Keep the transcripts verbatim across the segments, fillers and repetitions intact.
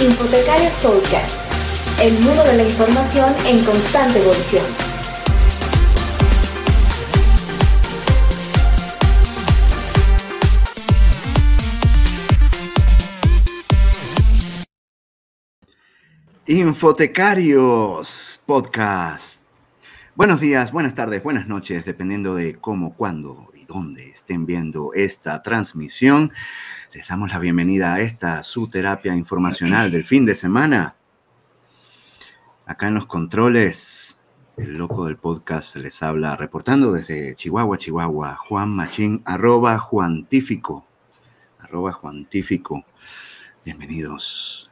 Infotecarios Podcast, el mundo de la información en constante evolución. Infotecarios Podcast. Buenos días, buenas tardes, buenas noches, dependiendo de cómo, cuándo y dónde estén viendo esta transmisión. Les damos la bienvenida a esta su terapia informacional del fin de semana. Acá en los controles, el loco del podcast les habla, reportando desde Chihuahua, Chihuahua, Juan Machín, arroba Juantífico, arroba Juantífico. Bienvenidos.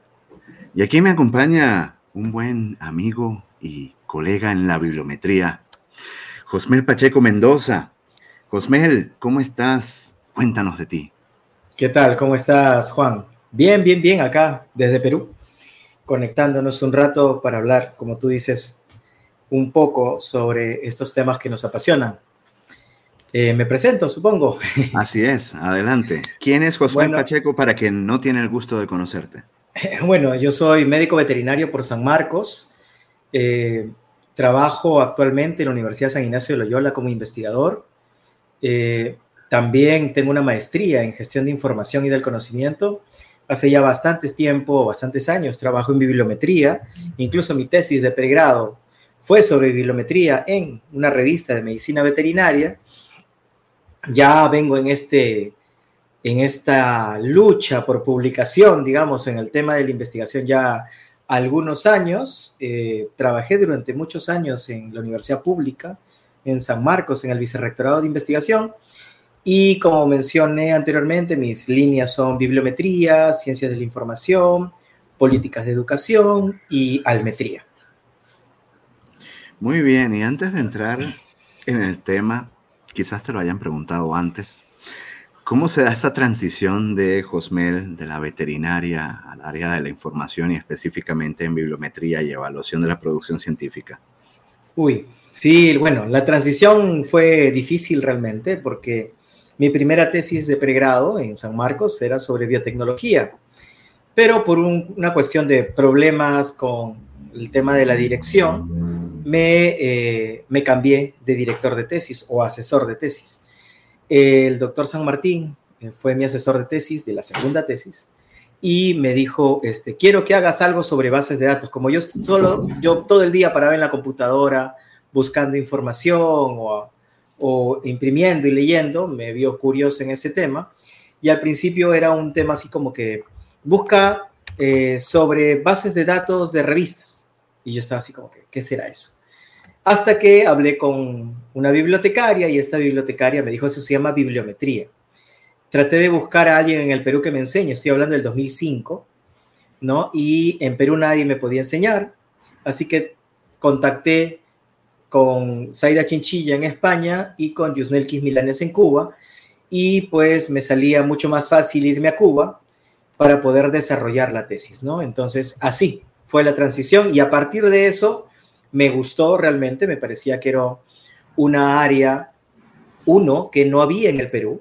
Y aquí me acompaña un buen amigo y colega en la bibliometría, Josmel Pacheco Mendoza. Josmel, ¿cómo estás? Cuéntanos de ti. ¿Qué tal? ¿Cómo estás, Juan? Bien, bien, bien, acá, desde Perú. Conectándonos un rato para hablar, como tú dices, un poco sobre estos temas que nos apasionan. Eh, me presento, supongo. Así es, adelante. ¿Quién es José bueno, Pacheco para quien no tiene el gusto de conocerte? Bueno, yo soy médico veterinario por San Marcos. Eh, trabajo actualmente en la Universidad San Ignacio de Loyola como investigador. Eh, también tengo una maestría en gestión de información y del conocimiento. Hace ya bastantes tiempo, bastantes años, trabajo en bibliometría. Incluso mi tesis de pregrado fue sobre bibliometría en una revista de medicina veterinaria. Ya vengo en, este, en esta lucha por publicación, digamos, en el tema de la investigación ya algunos años. Eh, trabajé durante muchos años en la Universidad Pública, en San Marcos, en el Vicerrectorado de Investigación. Y como mencioné anteriormente, mis líneas son bibliometría, ciencias de la información, políticas de educación y almetría. Muy bien, y antes de entrar en el tema, quizás te lo hayan preguntado antes, ¿cómo se da esa transición de Josmel de la veterinaria al área de la información y específicamente en bibliometría y evaluación de la producción científica? Uy, sí, bueno, la transición fue difícil realmente porque mi primera tesis de pregrado en San Marcos era sobre biotecnología, pero por un, una cuestión de problemas con el tema de la dirección, me, eh, me cambié de director de tesis o asesor de tesis. El doctor San Martín fue mi asesor de tesis de la segunda tesis y me dijo, este, quiero que hagas algo sobre bases de datos. Como yo solo, yo todo el día paraba en la computadora buscando información o... o imprimiendo y leyendo, me vio curioso en ese tema, y al principio era un tema así como que busca eh, sobre bases de datos de revistas, y yo estaba así como que, ¿qué será eso? Hasta que hablé con una bibliotecaria, y esta bibliotecaria me dijo, eso se llama bibliometría. Traté de buscar a alguien en el Perú que me enseñe, estoy hablando del dos mil cinco, ¿no? Y en Perú nadie me podía enseñar, así que contacté con Zayda Chinchilla en España y con Yusnel Kis Milanes en Cuba, y pues me salía mucho más fácil irme a Cuba para poder desarrollar la tesis, ¿no? Entonces, así fue la transición, y a partir de eso me gustó realmente, me parecía que era una área, uno, que no había en el Perú.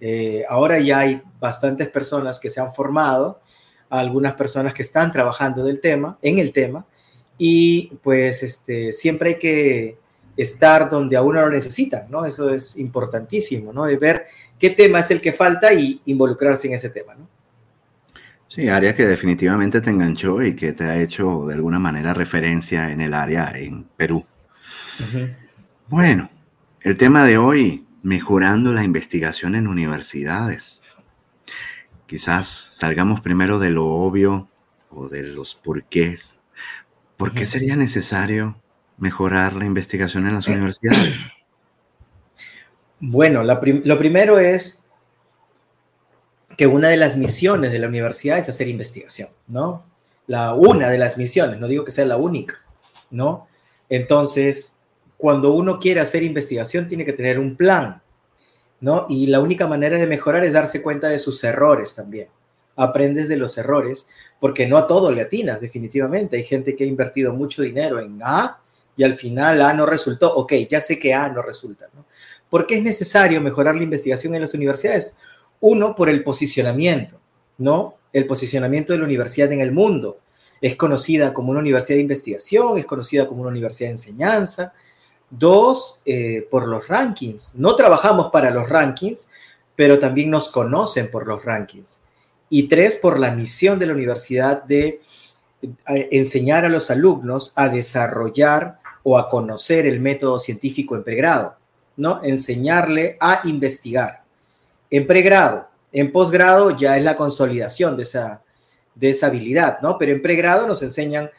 Eh, ahora ya hay bastantes personas que se han formado, algunas personas que están trabajando del tema, en el tema, y pues este, siempre hay que estar donde a uno lo necesitan, ¿no? Eso es importantísimo, ¿no? De ver qué tema es el que falta y involucrarse en ese tema, ¿no? Sí, área que definitivamente te enganchó y que te ha hecho de alguna manera referencia en el área en Perú. Uh-huh. Bueno, el tema de hoy, mejorando la investigación en universidades. Quizás salgamos primero de lo obvio o de los porqués. ¿Por qué sería necesario mejorar la investigación en las universidades? Bueno, la prim- lo primero es que una de las misiones de la universidad es hacer investigación, ¿no? La, una de las misiones, no digo que sea la única, ¿no? Entonces, cuando uno quiere hacer investigación, tiene que tener un plan, ¿no? Y la única manera de mejorar es darse cuenta de sus errores también. Aprendes de los errores, porque no a todo le atinas, definitivamente. Hay gente que ha invertido mucho dinero en A y al final A no resultó. Ok, ya sé que A no resulta, ¿no? ¿Por qué es necesario mejorar la investigación en las universidades? Uno, por el posicionamiento, ¿no? el posicionamiento de la universidad en el mundo. Es conocida como una universidad de investigación, es conocida como una universidad de enseñanza. Dos, eh, por los rankings. No trabajamos para los rankings, pero también nos conocen por los rankings. Y tres, por la misión de la universidad de enseñar a los alumnos a desarrollar o a conocer el método científico en pregrado, ¿no? Enseñarle a investigar en pregrado. En posgrado ya es la consolidación de esa, de esa habilidad, ¿no? Pero en pregrado nos enseñan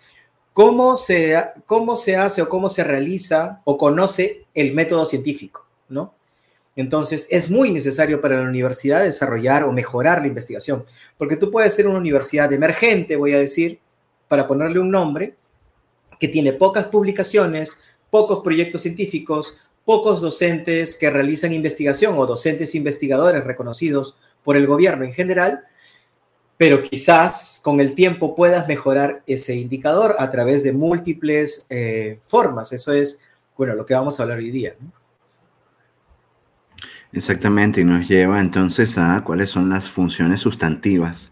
cómo se, cómo se hace o cómo se realiza o conoce el método científico, ¿no? Entonces, es muy necesario para la universidad desarrollar o mejorar la investigación, porque tú puedes ser una universidad emergente, voy a decir, para ponerle un nombre, que tiene pocas publicaciones, pocos proyectos científicos, pocos docentes que realizan investigación o docentes investigadores reconocidos por el gobierno en general, pero quizás con el tiempo puedas mejorar ese indicador a través de múltiples eh, formas. Eso es, bueno, lo que vamos a hablar hoy día, ¿no? Exactamente, y nos lleva entonces a cuáles son las funciones sustantivas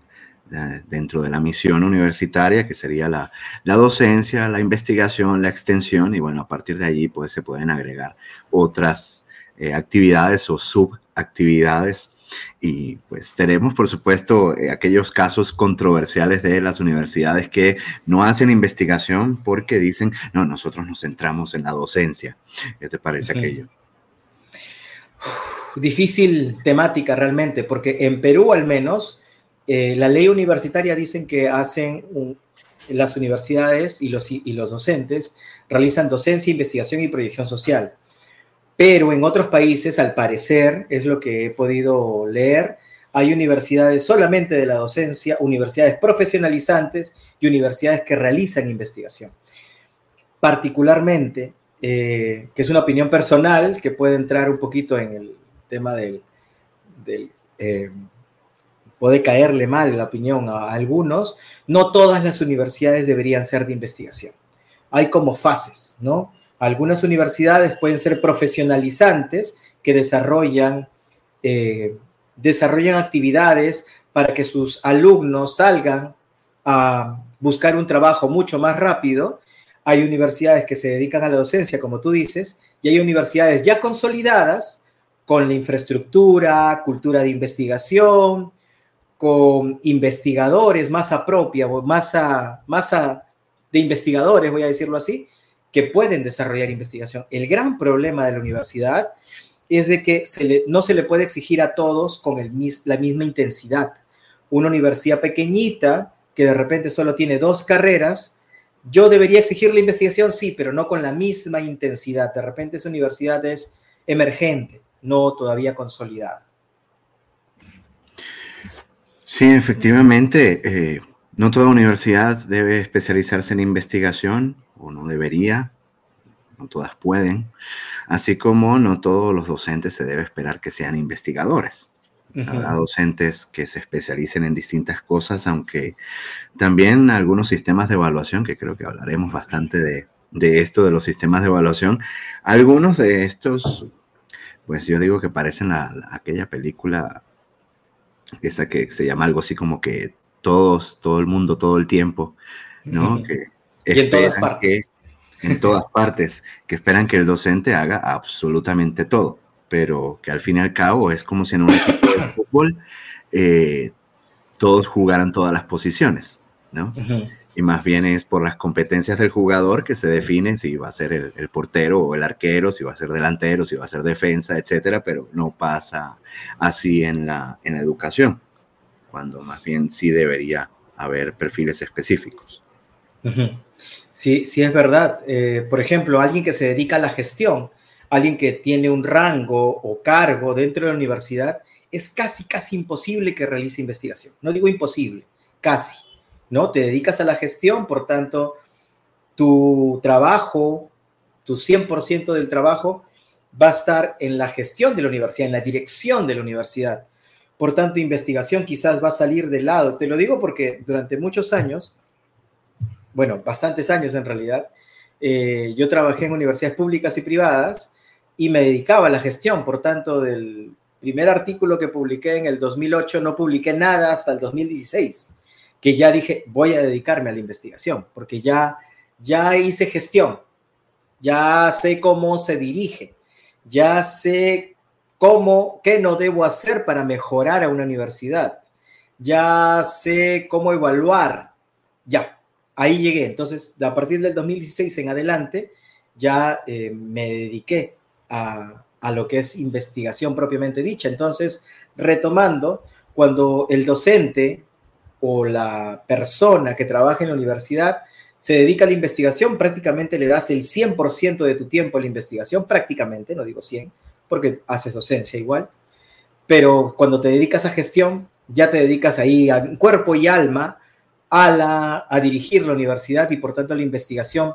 eh, dentro de la misión universitaria, que sería la, la docencia, la investigación, la extensión, y bueno, a partir de allí pues se pueden agregar otras eh, actividades o subactividades, y pues tenemos por supuesto eh, aquellos casos controversiales de las universidades que no hacen investigación porque dicen, no, nosotros nos centramos en la docencia. ¿Qué te parece okay. aquello? Difícil temática realmente, porque en Perú al menos eh, la ley universitaria dicen que hacen un, las universidades y los, y los docentes realizan docencia, investigación y proyección social. Pero en otros países, al parecer, es lo que he podido leer, hay universidades solamente de la docencia, universidades profesionalizantes y universidades que realizan investigación. Particularmente, eh, que es una opinión personal que puede entrar un poquito en el tema del, del eh, puede caerle mal la opinión a, a algunos, no todas las universidades deberían ser de investigación. Hay como fases, ¿no? Algunas universidades pueden ser profesionalizantes que desarrollan, eh, desarrollan actividades para que sus alumnos salgan a buscar un trabajo mucho más rápido. Hay universidades que se dedican a la docencia, como tú dices, y hay universidades ya consolidadas con la infraestructura, cultura de investigación, con investigadores, masa propia, masa, masa de investigadores, voy a decirlo así, que pueden desarrollar investigación. El gran problema de la universidad es de que se le, no se le puede exigir a todos con el, la misma intensidad. Una universidad pequeñita que de repente solo tiene dos carreras, yo debería exigir la investigación, sí, pero no con la misma intensidad. De repente esa universidad es emergente, no todavía consolidada. Sí, efectivamente, eh, no toda universidad debe especializarse en investigación, o no debería, no todas pueden, así como no todos los docentes se debe esperar que sean investigadores. Uh-huh. Habrá docentes que se especialicen en distintas cosas, aunque también algunos sistemas de evaluación, que creo que hablaremos bastante de, de esto, de los sistemas de evaluación, algunos de estos... Pues yo digo que parecen la, la, aquella película, esa que se llama algo así como que todos, todo el mundo, todo el tiempo, ¿no? Uh-huh. Que y en todas partes. Que, en todas partes, que esperan que el docente haga absolutamente todo, pero que al fin y al cabo es como si en un equipo de fútbol eh, todos jugaran todas las posiciones, ¿no? Uh-huh. Y más bien es por las competencias del jugador que se definen si va a ser el, el portero o el arquero, si va a ser delantero, si va a ser defensa, etcétera, pero no pasa así en la, en la educación, cuando más bien sí debería haber perfiles específicos. Sí, sí es verdad. Eh, por ejemplo, alguien que se dedica a la gestión, alguien que tiene un rango o cargo dentro de la universidad, es casi, casi imposible que realice investigación. No digo imposible, casi. ¿No? Te dedicas a la gestión, por tanto, tu trabajo, tu cien por ciento del trabajo va a estar en la gestión de la universidad, en la dirección de la universidad. Por tanto, investigación quizás va a salir de lado. Te lo digo porque durante muchos años, bueno, bastantes años en realidad, eh, yo trabajé en universidades públicas y privadas y me dedicaba a la gestión, por tanto, del primer artículo que publiqué en el dos mil ocho, no publiqué nada hasta el dos mil dieciséis, que ya dije, voy a dedicarme a la investigación, porque ya, ya hice gestión, ya sé cómo se dirige, ya sé cómo, qué no debo hacer para mejorar a una universidad, ya sé cómo evaluar, ya, ahí llegué. Entonces, a partir del dos mil dieciséis en adelante, ya eh, me dediqué a, a lo que es investigación propiamente dicha. Entonces, retomando, cuando el docente o la persona que trabaja en la universidad se dedica a la investigación, prácticamente le das el cien por ciento de tu tiempo a la investigación, prácticamente, no digo cien, porque haces docencia igual, pero cuando te dedicas a gestión, ya te dedicas ahí a cuerpo y alma a, la, a dirigir la universidad, y por tanto la investigación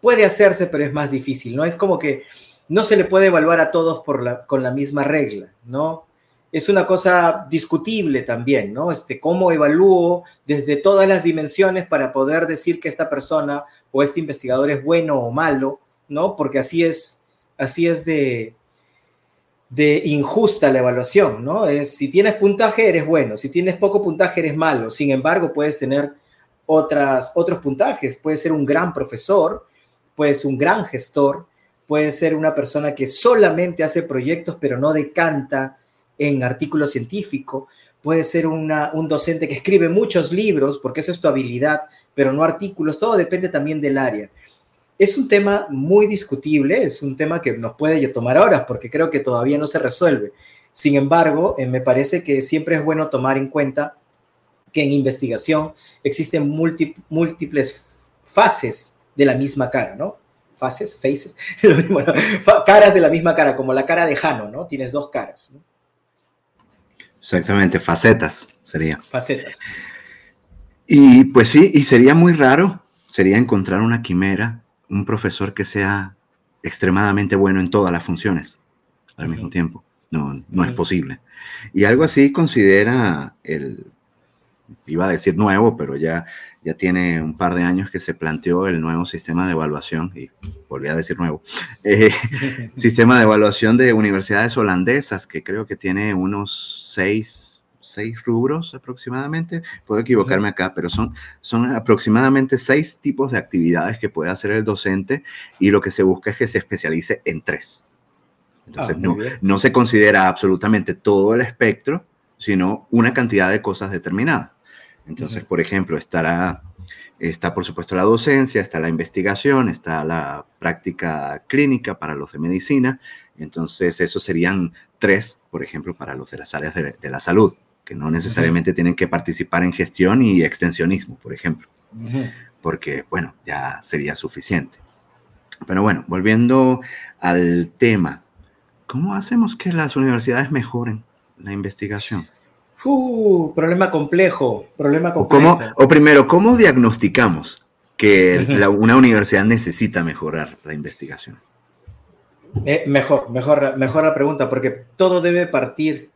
puede hacerse, pero es más difícil, ¿no? Es como que no se le puede evaluar a todos por la, con la misma regla, ¿no? Es una cosa discutible también, ¿no? Este, cómo evalúo desde todas las dimensiones para poder decir que esta persona o este investigador es bueno o malo, ¿no? Porque así es, así es de, de injusta la evaluación, ¿no? Es, si tienes puntaje, eres bueno. Si tienes poco puntaje, eres malo. Sin embargo, puedes tener otras, otros puntajes. Puedes ser un gran profesor, puedes ser un gran gestor, puedes ser una persona que solamente hace proyectos, pero no decanta en artículo científico, puede ser una, un docente que escribe muchos libros, porque esa es tu habilidad, pero no artículos, todo depende también del área. Es un tema muy discutible, es un tema que nos puede tomar horas, porque creo que todavía no se resuelve. Sin embargo, eh, me parece que siempre es bueno tomar en cuenta que en investigación existen múltiples fases de la misma cara, ¿no? Fases, faces, lo mismo, ¿no? Caras de la misma cara, como la cara de Jano, ¿no? Tienes dos caras, ¿no? Exactamente, facetas sería. Facetas. Y pues sí, y sería muy raro, sería encontrar una quimera, un profesor que sea extremadamente bueno en todas las funciones al mismo tiempo. No, no es posible. Y algo así considera el, iba a decir nuevo, pero ya, ya tiene un par de años que se planteó el nuevo sistema de evaluación, y volví a decir nuevo, eh, sistema de evaluación de universidades holandesas, que creo que tiene unos seis, seis rubros aproximadamente, puedo equivocarme acá, pero son, son aproximadamente seis tipos de actividades que puede hacer el docente, y lo que se busca es que se especialice en tres. Entonces, ah, no, no se considera absolutamente todo el espectro, sino una cantidad de cosas determinada. Entonces, uh-huh. por ejemplo, estará, está por supuesto la docencia, está la investigación, está la práctica clínica para los de medicina. Entonces, esos serían tres, por ejemplo, para los de las áreas de, de la salud, que no necesariamente uh-huh. tienen que participar en gestión y extensionismo, por ejemplo, uh-huh. porque, bueno, ya sería suficiente. Pero bueno, volviendo al tema, ¿cómo hacemos que las universidades mejoren la investigación? Uh, problema complejo, problema complejo. O, cómo, o primero, ¿cómo diagnosticamos que la, una universidad necesita mejorar la investigación? Eh, mejor, mejor, mejor la pregunta, porque todo debe partir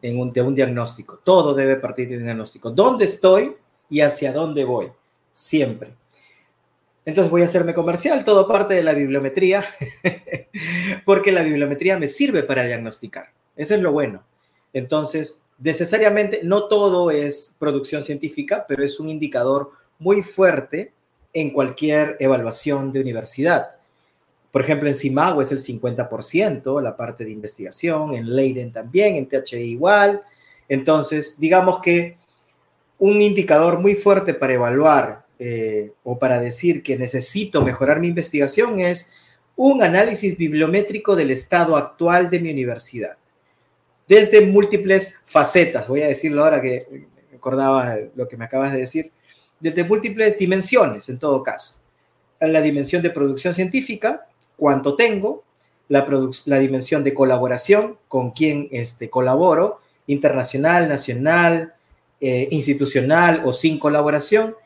en un, de un diagnóstico. Todo debe partir de un diagnóstico. ¿Dónde estoy y hacia dónde voy? Siempre. Entonces voy a hacerme comercial, todo parte de la bibliometría, porque la bibliometría me sirve para diagnosticar. Eso es lo bueno. Entonces, necesariamente, no todo es producción científica, pero es un indicador muy fuerte en cualquier evaluación de universidad. Por ejemplo, en Scimago es el cincuenta por ciento, la parte de investigación, en Leiden también, en T H E igual. Entonces, digamos que un indicador muy fuerte para evaluar eh, o para decir que necesito mejorar mi investigación es un análisis bibliométrico del estado actual de mi universidad, desde múltiples facetas, voy a decirlo ahora que recordaba lo que me acabas de decir, desde múltiples dimensiones, en todo caso. La dimensión de producción científica, cuánto tengo, la, produ- la dimensión de colaboración, con quién este, colaboro, internacional, nacional, eh, institucional o sin colaboración,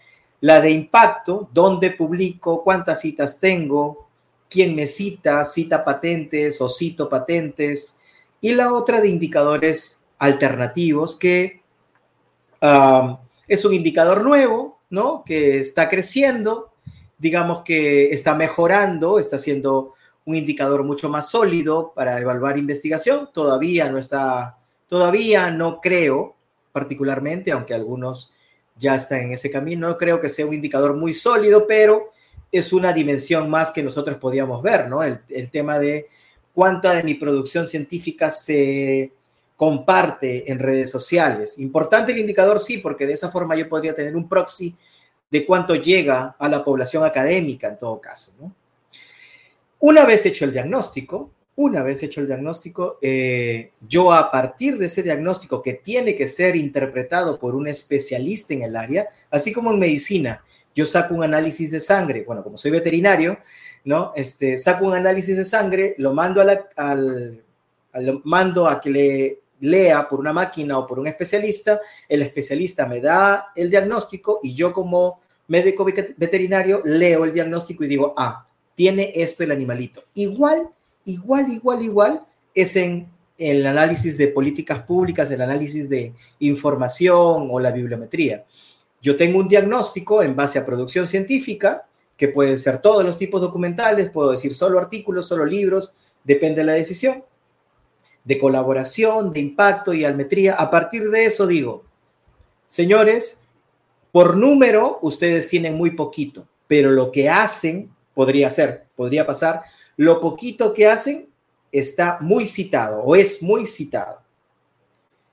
la de impacto, dónde publico, cuántas citas tengo, quién me cita, cita patentes o cito patentes, y la otra de indicadores alternativos, que uh, es un indicador nuevo, ¿no? Que está creciendo, digamos que está mejorando, está siendo un indicador mucho más sólido para evaluar investigación. Todavía no está, todavía no creo particularmente, aunque algunos ya están en ese camino, no creo que sea un indicador muy sólido, pero es una dimensión más que nosotros podíamos ver, ¿no? El, el tema de cuánta de mi producción científica se comparte en redes sociales. Importante el indicador, sí, porque de esa forma yo podría tener un proxy de cuánto llega a la población académica en todo caso, ¿no? Una vez hecho el diagnóstico, una vez hecho el diagnóstico, eh, yo a partir de ese diagnóstico que tiene que ser interpretado por un especialista en el área, así como en medicina, yo saco un análisis de sangre. Bueno, como soy veterinario, ¿no? Este, saco un análisis de sangre, lo mando a, la, al, al, mando a que le lea por una máquina o por un especialista. El especialista me da el diagnóstico y yo como médico veterinario leo el diagnóstico y digo, ah, tiene esto el animalito. Igual, igual, igual, igual es en el análisis de políticas públicas, el análisis de información o la bibliometría. Yo tengo un diagnóstico en base a producción científica, que pueden ser todos los tipos documentales, puedo decir solo artículos, solo libros, depende de la decisión, de colaboración, de impacto y almetría. A partir de eso digo, señores, por número ustedes tienen muy poquito, pero lo que hacen podría ser, podría pasar, lo poquito que hacen está muy citado o es muy citado.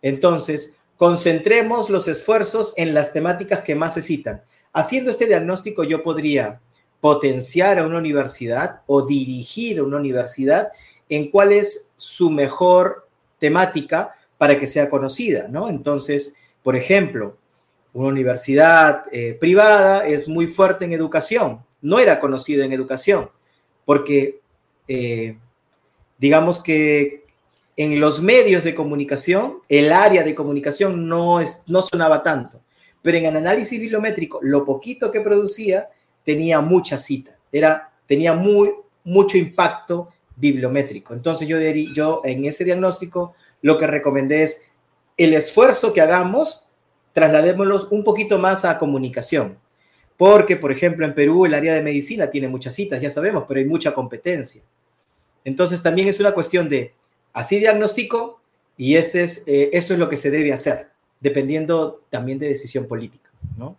Entonces, concentremos los esfuerzos en las temáticas que más se citan. Haciendo este diagnóstico, yo podría potenciar a una universidad o dirigir a una universidad en cuál es su mejor temática para que sea conocida, ¿no? Entonces, por ejemplo, una universidad eh, privada es muy fuerte en educación. No era conocida en educación porque, eh, digamos que, en los medios de comunicación, el área de comunicación no, es, no sonaba tanto, pero en el análisis bibliométrico, lo poquito que producía tenía mucha cita, era, tenía muy, mucho impacto bibliométrico. Entonces yo, yo en ese diagnóstico lo que recomendé es el esfuerzo que hagamos, trasladémoslo un poquito más a comunicación, porque por ejemplo en Perú el área de medicina tiene muchas citas, ya sabemos, pero hay mucha competencia. Entonces también es una cuestión de así diagnóstico y este es, eh, esto es lo que se debe hacer, dependiendo también de decisión política, ¿no?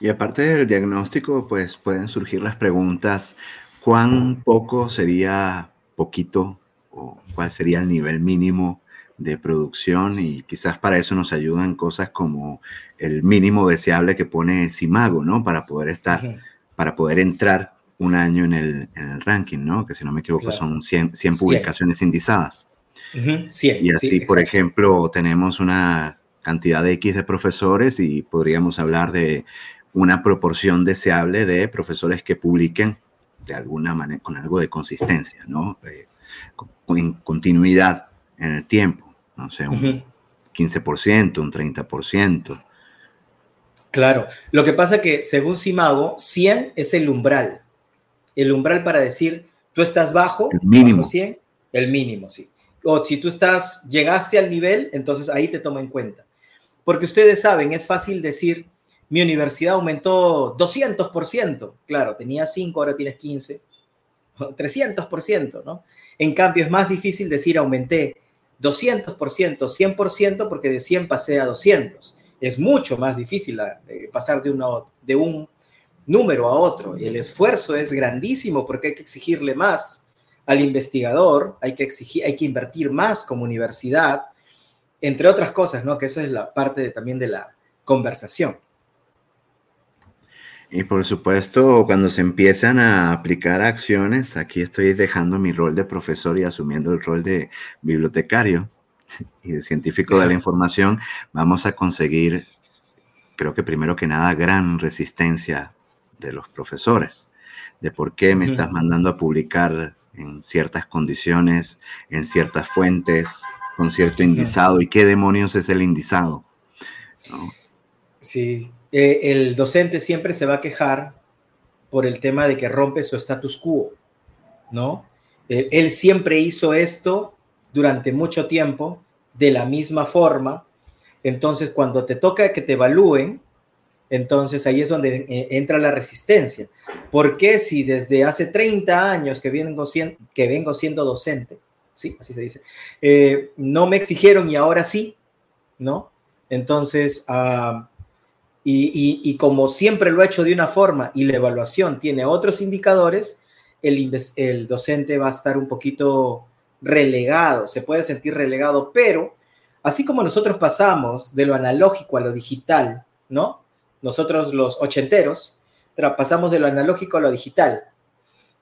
Y aparte del diagnóstico, pues pueden surgir las preguntas, ¿cuán poco sería poquito o cuál sería el nivel mínimo de producción? Y quizás para eso nos ayudan cosas como el mínimo deseable que pone Scimago, ¿no? Para poder estar, uh-huh. para poder entrar un año en el, en el ranking, ¿no? Que si no me equivoco claro. son cien, cien publicaciones cien. Indizadas. Uh-huh. cien, y así, sí, por exacto. ejemplo, tenemos una cantidad de X de profesores y podríamos hablar de una proporción deseable de profesores que publiquen de alguna manera, con algo de consistencia, ¿no? Eh, con, con continuidad en el tiempo, no sé, un uh-huh. quince por ciento, un treinta por ciento. Claro. Lo que pasa que, según Scimago, cien es el umbral. El umbral para decir, tú estás bajo, el mínimo. Bajo cien, el mínimo, sí. O si tú estás, llegaste al nivel, entonces ahí te toma en cuenta. Porque ustedes saben, es fácil decir, mi universidad aumentó doscientos por ciento. Claro, tenía cinco, ahora tienes quince. trescientos por ciento, ¿no? En cambio, es más difícil decir, aumenté doscientos por ciento, cien por ciento, porque de cien pasé a doscientos. Es mucho más difícil pasar de, una, de un... número a otro, y el esfuerzo es grandísimo porque hay que exigirle más al investigador, hay que exigir, hay que invertir más como universidad, entre otras cosas, ¿no? Que eso es la parte de, también de la conversación. Y por supuesto, cuando se empiezan a aplicar acciones, aquí estoy dejando mi rol de profesor y asumiendo el rol de bibliotecario y de científico sí. de la información, vamos a conseguir, creo que primero que nada, gran resistencia de los profesores, de por qué me uh-huh. estás mandando a publicar en ciertas condiciones, en ciertas fuentes, con cierto indizado, uh-huh. y qué demonios es el indizado, ¿no? Sí, eh, el docente siempre se va a quejar por el tema de que rompe su status quo, ¿no? Eh, él siempre hizo esto durante mucho tiempo, de la misma forma, entonces cuando te toca que te evalúen, Entonces, ahí es donde eh, entra la resistencia. Porque si desde hace treinta años que vengo siendo, que vengo siendo docente, sí, así se dice, eh, no me exigieron y ahora sí, ¿no? Entonces, uh, y, y, y como siempre lo he hecho de una forma y la evaluación tiene otros indicadores, el, el docente va a estar un poquito relegado, se puede sentir relegado, pero así como nosotros pasamos de lo analógico a lo digital, ¿no? Nosotros los ochenteros pasamos de lo analógico a lo digital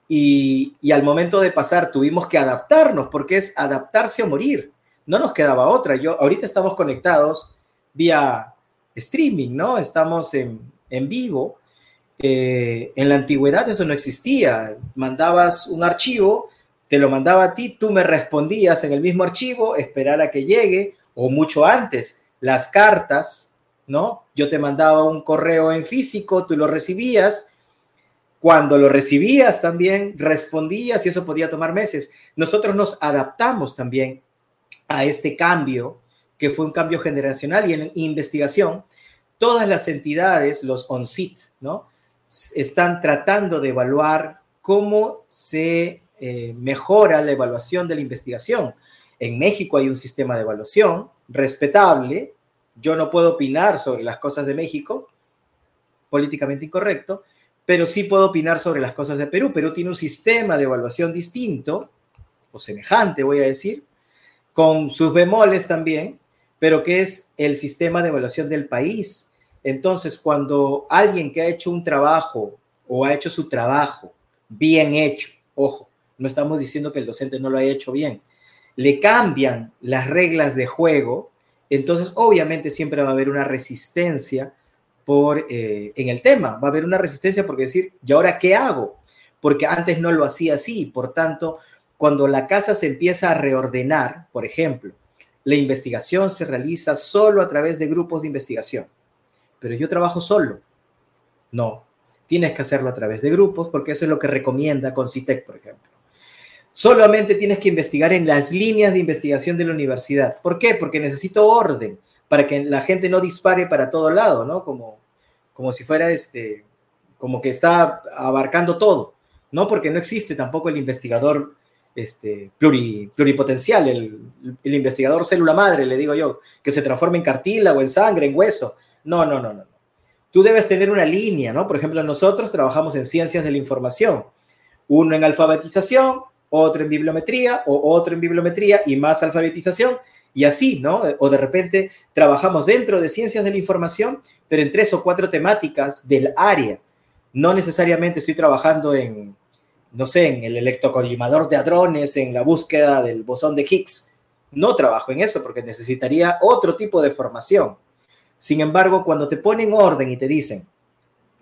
y, y al momento de pasar tuvimos que adaptarnos porque es adaptarse o morir. No nos quedaba otra. Yo, ahorita estamos conectados vía streaming, ¿no? Estamos en, en vivo. Eh, en la antigüedad eso no existía. Mandabas un archivo, te lo mandaba a ti, tú me respondías en el mismo archivo, esperar a que llegue o mucho antes. Las cartas, ¿no? Yo te mandaba un correo en físico, tú lo recibías, cuando lo recibías también respondías y eso podía tomar meses. Nosotros nos adaptamos también a este cambio, que fue un cambio generacional, y en investigación todas las entidades, los on-sit, ¿no? Están tratando de evaluar cómo se eh, mejora la evaluación de la investigación. En México hay un sistema de evaluación respetable. Yo no puedo opinar sobre las cosas de México, políticamente incorrecto, pero sí puedo opinar sobre las cosas de Perú. Perú tiene un sistema de evaluación distinto, o semejante, voy a decir, con sus bemoles también, pero que es el sistema de evaluación del país. Entonces, cuando alguien que ha hecho un trabajo o ha hecho su trabajo bien hecho, ojo, no estamos diciendo que el docente no lo haya hecho bien, le cambian las reglas de juego, entonces, obviamente, siempre va a haber una resistencia por, eh, en el tema. Va a haber una resistencia porque decir, ¿y ahora qué hago? Porque antes no lo hacía así. Por tanto, cuando la casa se empieza a reordenar, por ejemplo, la investigación se realiza solo a través de grupos de investigación. Pero yo trabajo solo. No, tienes que hacerlo a través de grupos porque eso es lo que recomienda CONCYTEC, por ejemplo. Solamente tienes que investigar en las líneas de investigación de la universidad. ¿Por qué? Porque necesito orden para que la gente no dispare para todo lado, ¿no? Como, como si fuera, este, como que está abarcando todo, ¿no? Porque no existe tampoco el investigador este, pluri, pluripotencial, el, el investigador célula madre, le digo yo, que se transforma en cartílago, en sangre, en hueso. No, no, no, no. Tú debes tener una línea, ¿no? Por ejemplo, nosotros trabajamos en ciencias de la información. Uno en alfabetización, otro en bibliometría, o otro en bibliometría y más alfabetización, y así, ¿no? O de repente trabajamos dentro de ciencias de la información, pero en tres o cuatro temáticas del área. No necesariamente estoy trabajando en, no sé, en el electrocodimador de hadrones, en la búsqueda del bosón de Higgs. No trabajo en eso porque necesitaría otro tipo de formación. Sin embargo, cuando te ponen orden y te dicen,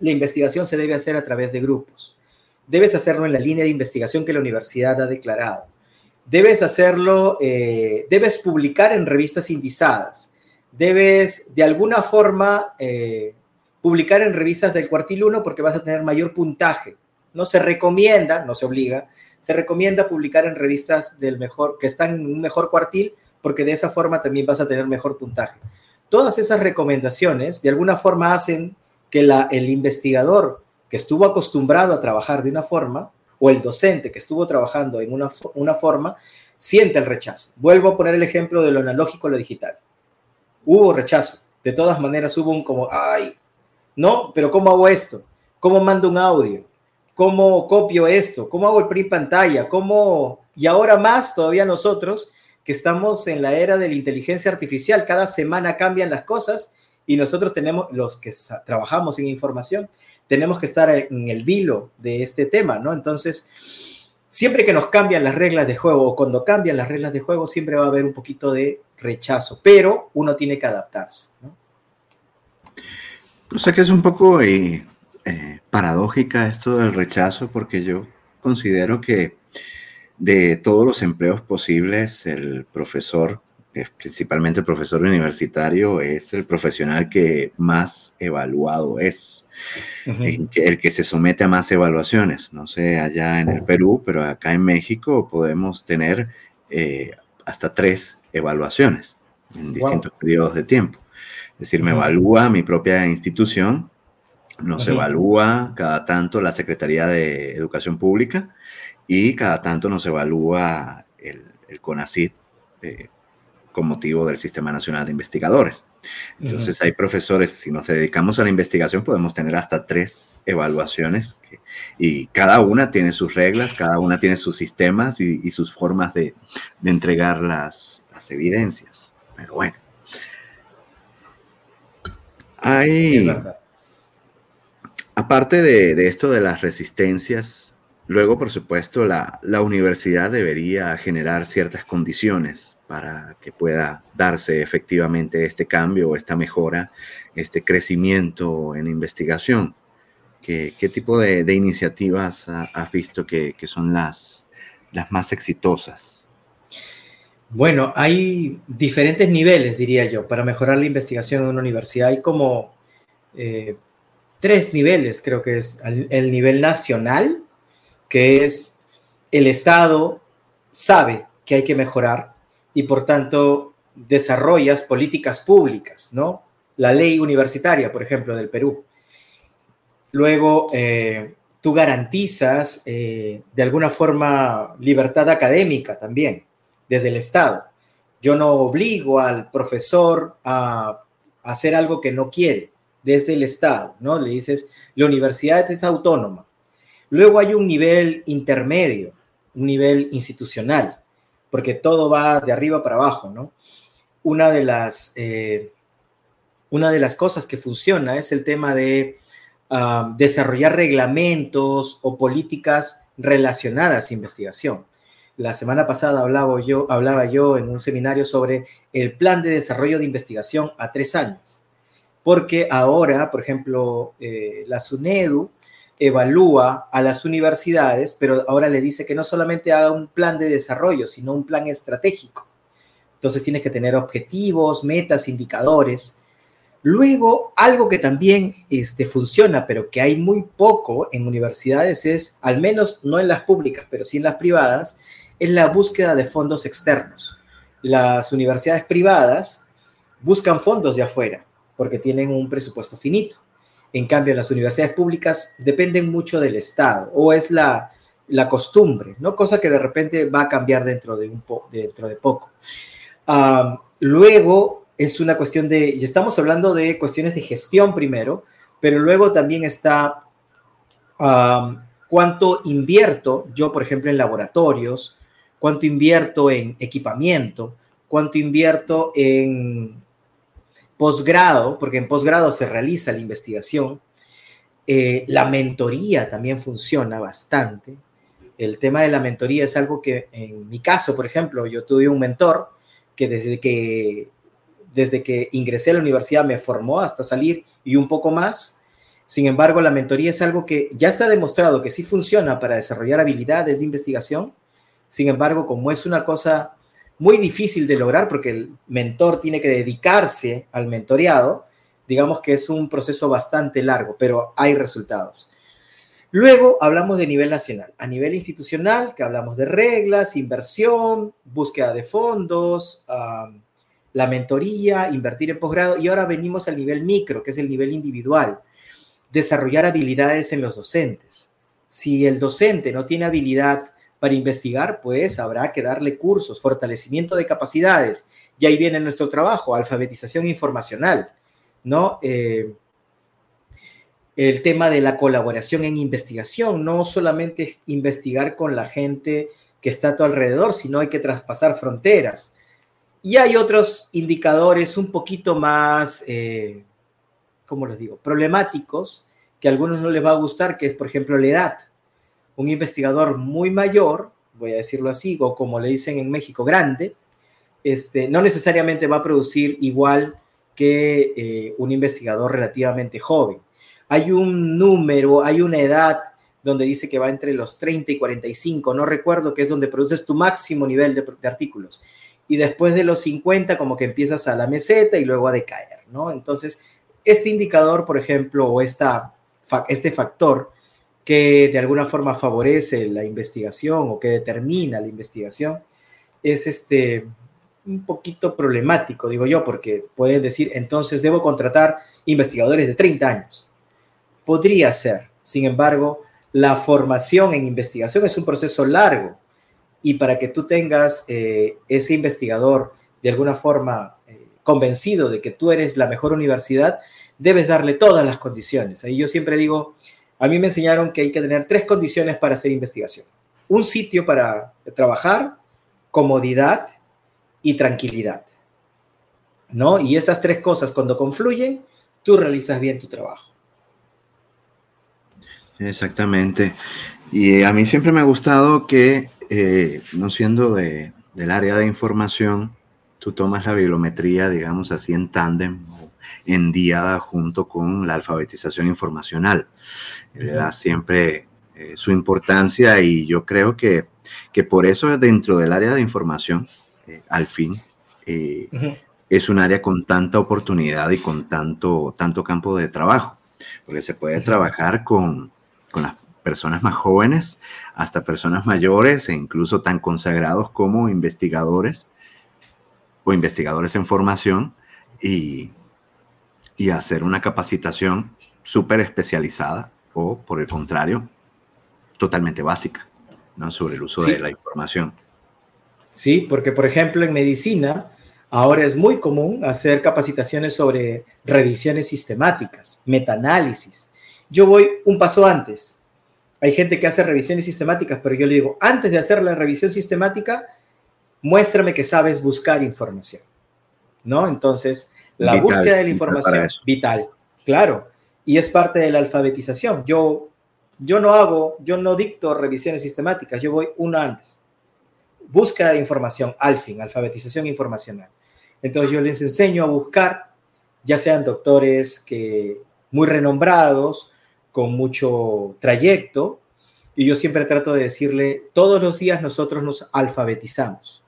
la investigación se debe hacer a través de grupos. Debes hacerlo en la línea de investigación que la universidad ha declarado. Debes hacerlo, eh, debes publicar en revistas indizadas. Debes, de alguna forma, eh, publicar en revistas del cuartil uno porque vas a tener mayor puntaje. No se recomienda, no se obliga, se recomienda publicar en revistas del mejor, que están en un mejor cuartil porque de esa forma también vas a tener mejor puntaje. Todas esas recomendaciones, de alguna forma, hacen que la, el investigador que estuvo acostumbrado a trabajar de una forma, o el docente que estuvo trabajando en una, una forma, siente el rechazo. Vuelvo a poner el ejemplo de lo analógico a lo digital. Hubo rechazo. De todas maneras hubo un como, ay, no, pero ¿cómo hago esto? ¿Cómo mando un audio? ¿Cómo copio esto? ¿Cómo hago el print pantalla? ¿Cómo? Y ahora más todavía nosotros, que estamos en la era de la inteligencia artificial, cada semana cambian las cosas y nosotros tenemos, los que trabajamos en información, tenemos que estar en el vilo de este tema, ¿no? Entonces, siempre que nos cambian las reglas de juego o cuando cambian las reglas de juego, siempre va a haber un poquito de rechazo, pero uno tiene que adaptarse, ¿no? Cosa que es un poco eh, eh, paradójica esto del rechazo, porque yo considero que de todos los empleos posibles, el profesor, que es principalmente el profesor universitario, es el profesional que más evaluado es. Uh-huh. El, que, el que se somete a más evaluaciones. No sé, allá en el Perú, pero acá en México podemos tener eh, hasta tres evaluaciones en distintos wow. periodos de tiempo. Es decir, me evalúa mi propia institución, Nos Ajá. evalúa cada tanto la Secretaría de Educación Pública y cada tanto nos evalúa el, el CONACYT eh, con motivo del Sistema Nacional de Investigadores. Entonces, Ajá. hay profesores, si nos dedicamos a la investigación, podemos tener hasta tres evaluaciones que, y cada una tiene sus reglas, cada una tiene sus sistemas y, y sus formas de, de entregar las, las evidencias. Pero bueno. Hay... Aparte de, de esto de las resistencias, luego, por supuesto, la, la universidad debería generar ciertas condiciones para que pueda darse efectivamente este cambio, esta mejora, este crecimiento en investigación. ¿Qué, qué tipo de, de iniciativas has visto que, que son las, las más exitosas? Bueno, hay diferentes niveles, diría yo, para mejorar la investigación en una universidad. Hay como... Eh, Tres niveles, creo que es el nivel nacional, que es el Estado sabe que hay que mejorar y, por tanto, desarrollas políticas públicas, ¿no? La ley universitaria, por ejemplo, del Perú. Luego, eh, tú garantizas, eh, de alguna forma, libertad académica también, desde el Estado. Yo no obligo al profesor a hacer algo que no quiere. Desde el Estado, ¿no? Le dices, la universidad es autónoma. Luego hay un nivel intermedio, un nivel institucional, porque todo va de arriba para abajo, ¿no? Una de las, eh, una de las cosas que funciona es el tema de uh, desarrollar reglamentos o políticas relacionadas a investigación. La semana pasada hablaba yo, hablaba yo en un seminario sobre el plan de desarrollo de investigación a tres años. Porque ahora, por ejemplo, eh, la SUNEDU evalúa a las universidades, pero ahora le dice que no solamente haga un plan de desarrollo, sino un plan estratégico. Entonces, tienes que tener objetivos, metas, indicadores. Luego, algo que también este, funciona, pero que hay muy poco en universidades es, al menos no en las públicas, pero sí en las privadas, es la búsqueda de fondos externos. Las universidades privadas buscan fondos de afuera, porque tienen un presupuesto finito. En cambio, las universidades públicas dependen mucho del Estado, o es la, la costumbre, ¿no? Cosa que de repente va a cambiar dentro de, un po- dentro de poco. Uh, luego, es una cuestión de... Y estamos hablando de cuestiones de gestión primero, pero luego también está uh, cuánto invierto yo, por ejemplo, en laboratorios, cuánto invierto en equipamiento, cuánto invierto en... posgrado, porque en posgrado se realiza la investigación, eh, la mentoría también funciona bastante. El tema de la mentoría es algo que, en mi caso, por ejemplo, yo tuve un mentor que desde que, desde que ingresé a la universidad me formó hasta salir y un poco más. Sin embargo, la mentoría es algo que ya está demostrado que sí funciona para desarrollar habilidades de investigación. Sin embargo, como es una cosa... muy difícil de lograr porque el mentor tiene que dedicarse al mentoreado, digamos que es un proceso bastante largo, pero hay resultados. Luego hablamos de nivel nacional. A nivel institucional, que hablamos de reglas, inversión, búsqueda de fondos, uh, la mentoría, invertir en posgrado, y ahora venimos al nivel micro, que es el nivel individual. Desarrollar habilidades en los docentes. Si el docente no tiene habilidad para investigar, pues habrá que darle cursos, fortalecimiento de capacidades. Y ahí viene nuestro trabajo, alfabetización informacional, ¿no? Eh, el tema de la colaboración en investigación, no solamente investigar con la gente que está a tu alrededor, sino hay que traspasar fronteras. Y hay otros indicadores un poquito más, eh, ¿cómo les digo?, problemáticos, que a algunos no les va a gustar, que es, por ejemplo, la edad. Un investigador muy mayor, voy a decirlo así, o como le dicen en México, grande, este, no necesariamente va a producir igual que eh, un investigador relativamente joven. Hay un número, hay una edad donde dice que va entre los treinta y cuarenta y cinco, no recuerdo, que es donde produces tu máximo nivel de, de artículos. Y después de los cincuenta como que empiezas a la meseta y luego a decaer, ¿no? Entonces, este indicador, por ejemplo, o esta, este factor que de alguna forma favorece la investigación o que determina la investigación, es este, un poquito problemático, digo yo, porque pueden decir, entonces debo contratar investigadores de treinta años. podría ser. Sin embargo, la formación en investigación es un proceso largo y para que tú tengas eh, ese investigador de alguna forma eh, convencido de que tú eres la mejor universidad, debes darle todas las condiciones. Ahí yo siempre digo, a mí me enseñaron que hay que tener tres condiciones para hacer investigación. Un sitio para trabajar, comodidad y tranquilidad, ¿no? Y esas tres cosas, cuando confluyen, tú realizas bien tu trabajo. Exactamente. Y a mí siempre me ha gustado que, eh, no siendo de, del área de información, tú tomas la bibliometría, digamos así, en tándem, en diada junto con la alfabetización informacional. Le da siempre eh, su importancia y yo creo que, que por eso dentro del área de información, eh, al fin, eh, uh-huh. es un área con tanta oportunidad y con tanto, tanto campo de trabajo, porque se puede uh-huh. trabajar con, con las personas más jóvenes hasta personas mayores e incluso tan consagrados como investigadores o investigadores en formación y, y hacer una capacitación súper especializada o, por el contrario, totalmente básica, ¿no? Sobre el uso sí. de la información. Sí, porque, por ejemplo, en medicina ahora es muy común hacer capacitaciones sobre revisiones sistemáticas, metaanálisis. Yo voy un paso antes. Hay gente que hace revisiones sistemáticas, pero yo le digo, antes de hacer la revisión sistemática, muéstrame que sabes buscar información, ¿no? Entonces, la vital, búsqueda de la información, vital, claro, y es parte de la alfabetización. Yo, yo no hago, yo no dicto revisiones sistemáticas, yo voy una antes. Búsqueda de información, al fin, alfabetización informacional. Entonces, yo les enseño a buscar, ya sean doctores que muy renombrados, con mucho trayecto, y yo siempre trato de decirle, todos los días nosotros nos alfabetizamos,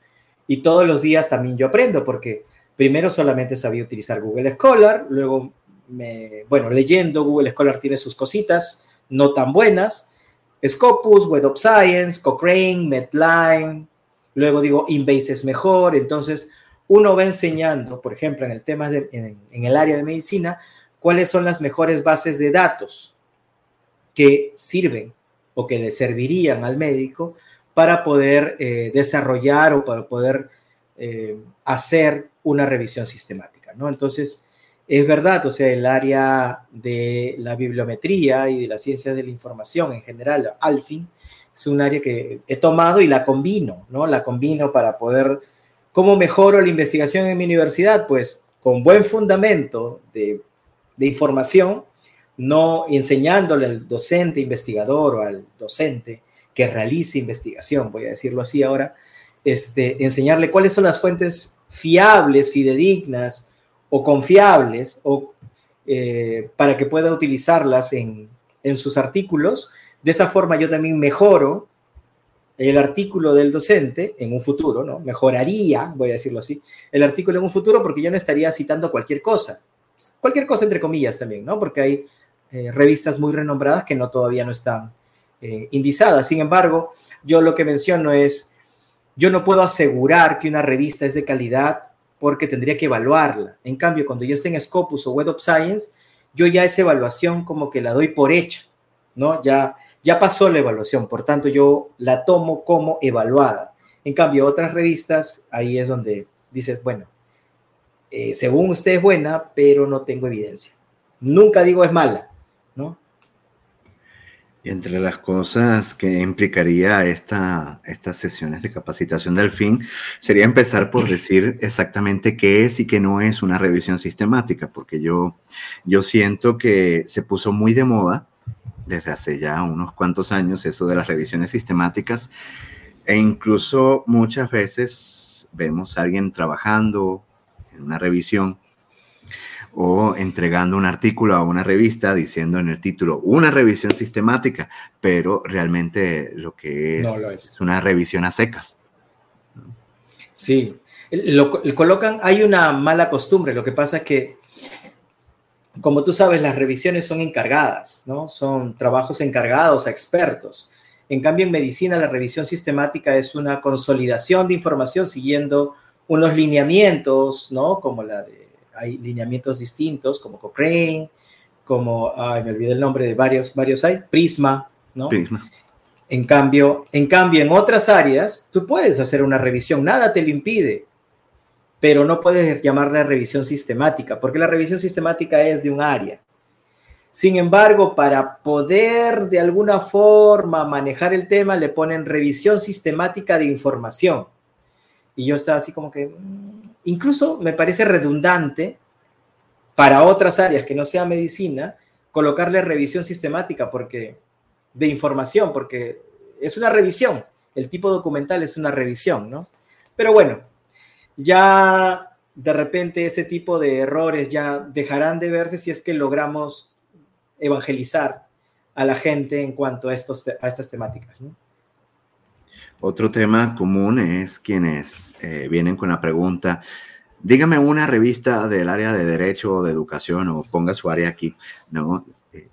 y todos los días también yo aprendo, porque primero solamente sabía utilizar Google Scholar, luego, me, bueno, leyendo, Google Scholar tiene sus cositas no tan buenas, Scopus, Web of Science, Cochrane, Medline, luego digo, Embase es mejor, entonces uno va enseñando, por ejemplo, en el, tema de, en, en el área de medicina, cuáles son las mejores bases de datos que sirven o que le servirían al médico para poder eh, desarrollar o para poder eh, hacer una revisión sistemática, ¿no? Entonces, es verdad, o sea, el área de la bibliometría y de las ciencias de la información en general, al fin, es un área que he tomado y la combino, ¿no? La combino para poder, ¿cómo mejoro la investigación en mi universidad? Pues con buen fundamento de de información, no enseñándole al docente investigador o al docente que realice investigación, voy a decirlo así ahora, este, enseñarle cuáles son las fuentes fiables, fidedignas o confiables o, eh, para que pueda utilizarlas en, en sus artículos. De esa forma yo también mejoro el artículo del docente en un futuro, ¿no? Mejoraría, voy a decirlo así, el artículo en un futuro porque yo no estaría citando cualquier cosa. Cualquier cosa entre comillas también, ¿no? Porque hay eh, revistas muy renombradas que no, todavía no están eh, indizadas. Sin embargo, yo lo que menciono es, yo no puedo asegurar que una revista es de calidad porque tendría que evaluarla. En cambio, cuando yo esté en Scopus o Web of Science, yo ya esa evaluación como que la doy por hecha, ¿no? Ya, ya pasó la evaluación, por tanto yo la tomo como evaluada. En cambio, otras revistas, ahí es donde dices, bueno, Eh, según usted es buena, pero no tengo evidencia. Nunca digo es mala, ¿no? Y entre las cosas que implicaría esta, estas sesiones de capacitación del fin, sería empezar por decir exactamente qué es y qué no es una revisión sistemática, porque yo, yo siento que se puso muy de moda desde hace ya unos cuantos años eso de las revisiones sistemáticas, e incluso muchas veces vemos a alguien trabajando en una revisión o entregando un artículo a una revista diciendo en el título una revisión sistemática, pero realmente lo que es, no lo es. Es una revisión a secas. Sí, lo, lo colocan, hay una mala costumbre, lo que pasa es que, como tú sabes, las revisiones son encargadas, ¿no? Son trabajos encargados a expertos. En cambio, en medicina la revisión sistemática es una consolidación de información siguiendo unos lineamientos, ¿no? Como la de, hay lineamientos distintos, como Cochrane, como, ay, me olvidé el nombre de varios, varios hay, Prisma, ¿no? Prisma. En cambio, en cambio, en otras áreas, tú puedes hacer una revisión, nada te lo impide, pero no puedes llamarla revisión sistemática, porque la revisión sistemática es de un área. Sin embargo, para poder de alguna forma manejar el tema, le ponen revisión sistemática de información. Y yo estaba así como que, incluso me parece redundante para otras áreas que no sea medicina, colocarle revisión sistemática porque, de información, porque es una revisión. El tipo documental es una revisión, ¿no? Pero bueno, ya de repente ese tipo de errores ya dejarán de verse si es que logramos evangelizar a la gente en cuanto a, estos, a estas temáticas, ¿no? Otro tema común es quienes eh, vienen con la pregunta, dígame una revista del área de Derecho o de Educación, o ponga su área aquí, ¿no? Eh,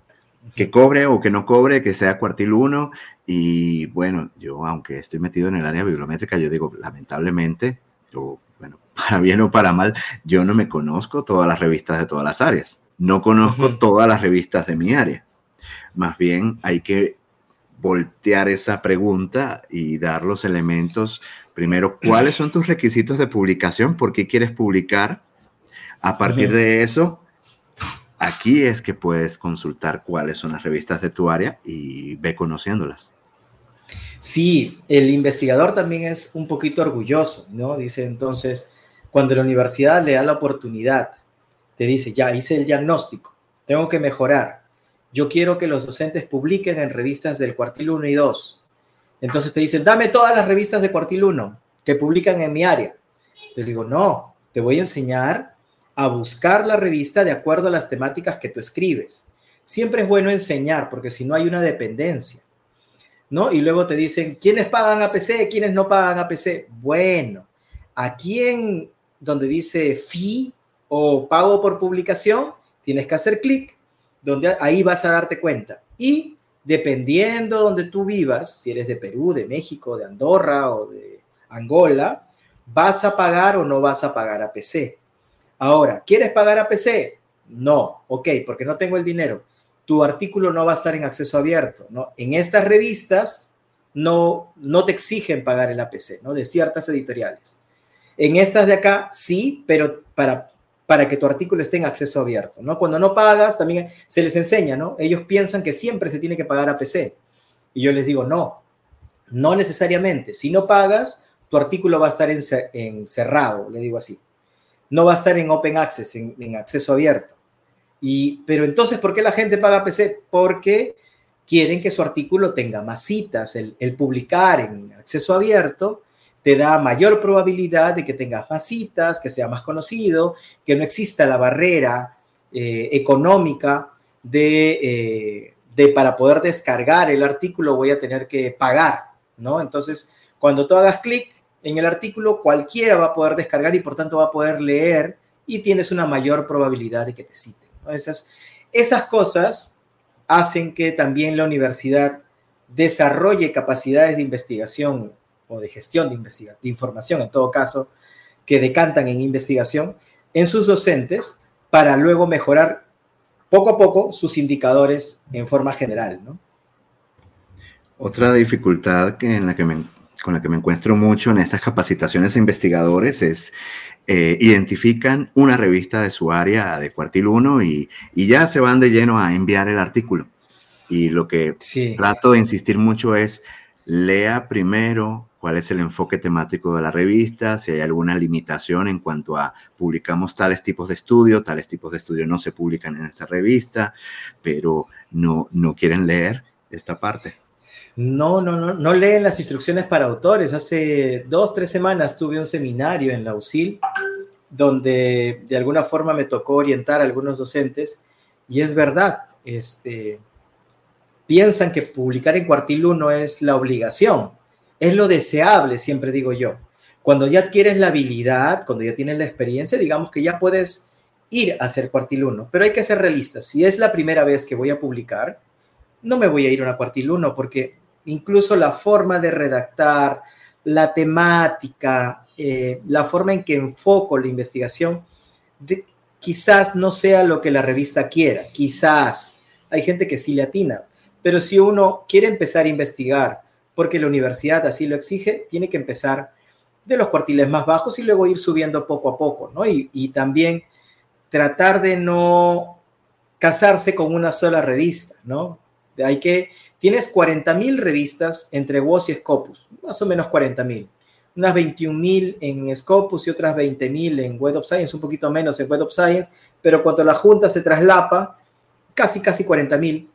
que cobre o que no cobre, que sea cuartil uno, y bueno, yo aunque estoy metido en el área bibliométrica, yo digo, lamentablemente, o bueno, para bien o para mal, yo no me conozco todas las revistas de todas las áreas. No conozco uh-huh. todas las revistas de mi área. Más bien hay que voltear esa pregunta y dar los elementos. Primero, ¿cuáles son tus requisitos de publicación? ¿Por qué quieres publicar? A partir uh-huh. de eso, aquí es que puedes consultar cuáles son las revistas de tu área y ve conociéndolas. Sí, el investigador también es un poquito orgulloso, ¿no? Dice, entonces, cuando la universidad le da la oportunidad, te dice, ya hice el diagnóstico, tengo que mejorar. Yo quiero que los docentes publiquen en revistas del cuartil uno y dos. Entonces te dicen, dame todas las revistas de cuartil uno que publican en mi área. Te digo, no, te voy a enseñar a buscar la revista de acuerdo a las temáticas que tú escribes. Siempre es bueno enseñar porque si no hay una dependencia, ¿no? Y luego te dicen, ¿quiénes pagan A P C? ¿Quiénes no pagan A P C? Bueno, aquí en donde dice fee, o pago por publicación, tienes que hacer clic, donde ahí vas a darte cuenta. Y dependiendo donde tú vivas, si eres de Perú, de México, de Andorra o de Angola, vas a pagar o no vas a pagar A P C. Ahora, ¿quieres pagar A P C? No, ok, porque no tengo el dinero. Tu artículo no va a estar en acceso abierto, ¿no? En estas revistas no, no te exigen pagar el A P C, ¿no? De ciertas editoriales. En estas de acá sí, pero para... para que tu artículo esté en acceso abierto, ¿no? Cuando no pagas, también se les enseña, ¿no? Ellos piensan que siempre se tiene que pagar A P C. Y yo les digo, no, no necesariamente. Si no pagas, tu artículo va a estar encerrado, le digo así. No va a estar en open access, en, en acceso abierto. Y, pero entonces, ¿por qué la gente paga A P C? Porque quieren que su artículo tenga más citas. El, el publicar en acceso abierto te da mayor probabilidad de que tengas más citas, que sea más conocido, que no exista la barrera eh, económica de, eh, de para poder descargar el artículo voy a tener que pagar, ¿no? Entonces, cuando tú hagas clic en el artículo, cualquiera va a poder descargar y por tanto va a poder leer y tienes una mayor probabilidad de que te citen, ¿no? Esas, esas cosas hacen que también la universidad desarrolle capacidades de investigación o de gestión de, investiga- de información, en todo caso, que decantan en investigación, en sus docentes para luego mejorar poco a poco sus indicadores en forma general, ¿no? Otra dificultad que en la que me, con la que me encuentro mucho en estas capacitaciones a investigadores es eh, identifican una revista de su área de cuartil uno y, y ya se van de lleno a enviar el artículo. Y lo que sí. trato de insistir mucho es lea primero cuál es el enfoque temático de la revista, si hay alguna limitación en cuanto a publicamos tales tipos de estudios, tales tipos de estudios no se publican en esta revista, pero no, no quieren leer esta parte. No, no, no, no leen las instrucciones para autores. Hace dos, tres semanas tuve un seminario en la U S I L donde de alguna forma me tocó orientar a algunos docentes y es verdad, este... piensan que publicar en cuartil uno es la obligación, es lo deseable, siempre digo yo. Cuando ya adquieres la habilidad, cuando ya tienes la experiencia, digamos que ya puedes ir a hacer cuartil uno, pero hay que ser realistas. Si es la primera vez que voy a publicar, no me voy a ir a una cuartil uno, porque incluso la forma de redactar, la temática, eh, la forma en que enfoco la investigación, de, quizás no sea lo que la revista quiera, quizás. Hay gente que sí le atina, pero si uno quiere empezar a investigar, porque la universidad así lo exige, tiene que empezar de los cuartiles más bajos y luego ir subiendo poco a poco, ¿no? Y, y también tratar de no casarse con una sola revista, ¿no? Hay que... Tienes cuarenta mil revistas entre W O S y Scopus, más o menos cuarenta mil. Unas veintiún mil en Scopus y otras veinte mil en Web of Science, un poquito menos en Web of Science, pero cuando la junta se traslapa, casi, casi cuarenta mil.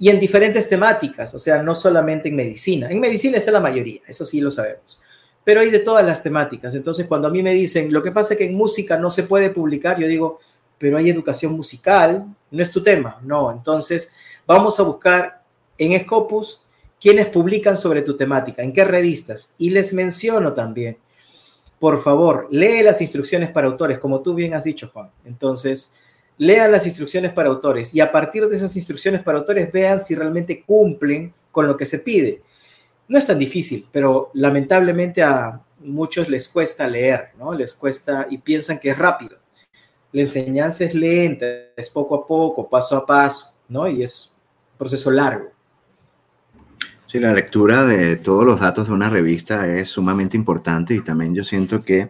Y en diferentes temáticas, o sea, no solamente en medicina. En medicina está la mayoría, eso sí lo sabemos. Pero hay de todas las temáticas. Entonces, cuando a mí me dicen, lo que pasa es que en música no se puede publicar, yo digo, pero hay educación musical, no es tu tema. No, entonces vamos a buscar en Scopus quienes publican sobre tu temática, en qué revistas. Y les menciono también, por favor, lee las instrucciones para autores, como tú bien has dicho, Juan. Entonces, lean las instrucciones para autores y a partir de esas instrucciones para autores vean si realmente cumplen con lo que se pide. No es tan difícil, pero lamentablemente a muchos les cuesta leer, ¿no? Les cuesta y piensan que es rápido. La enseñanza es lenta, es poco a poco, paso a paso, ¿no? Y es un proceso largo. Sí, la lectura de todos los datos de una revista es sumamente importante y también yo siento que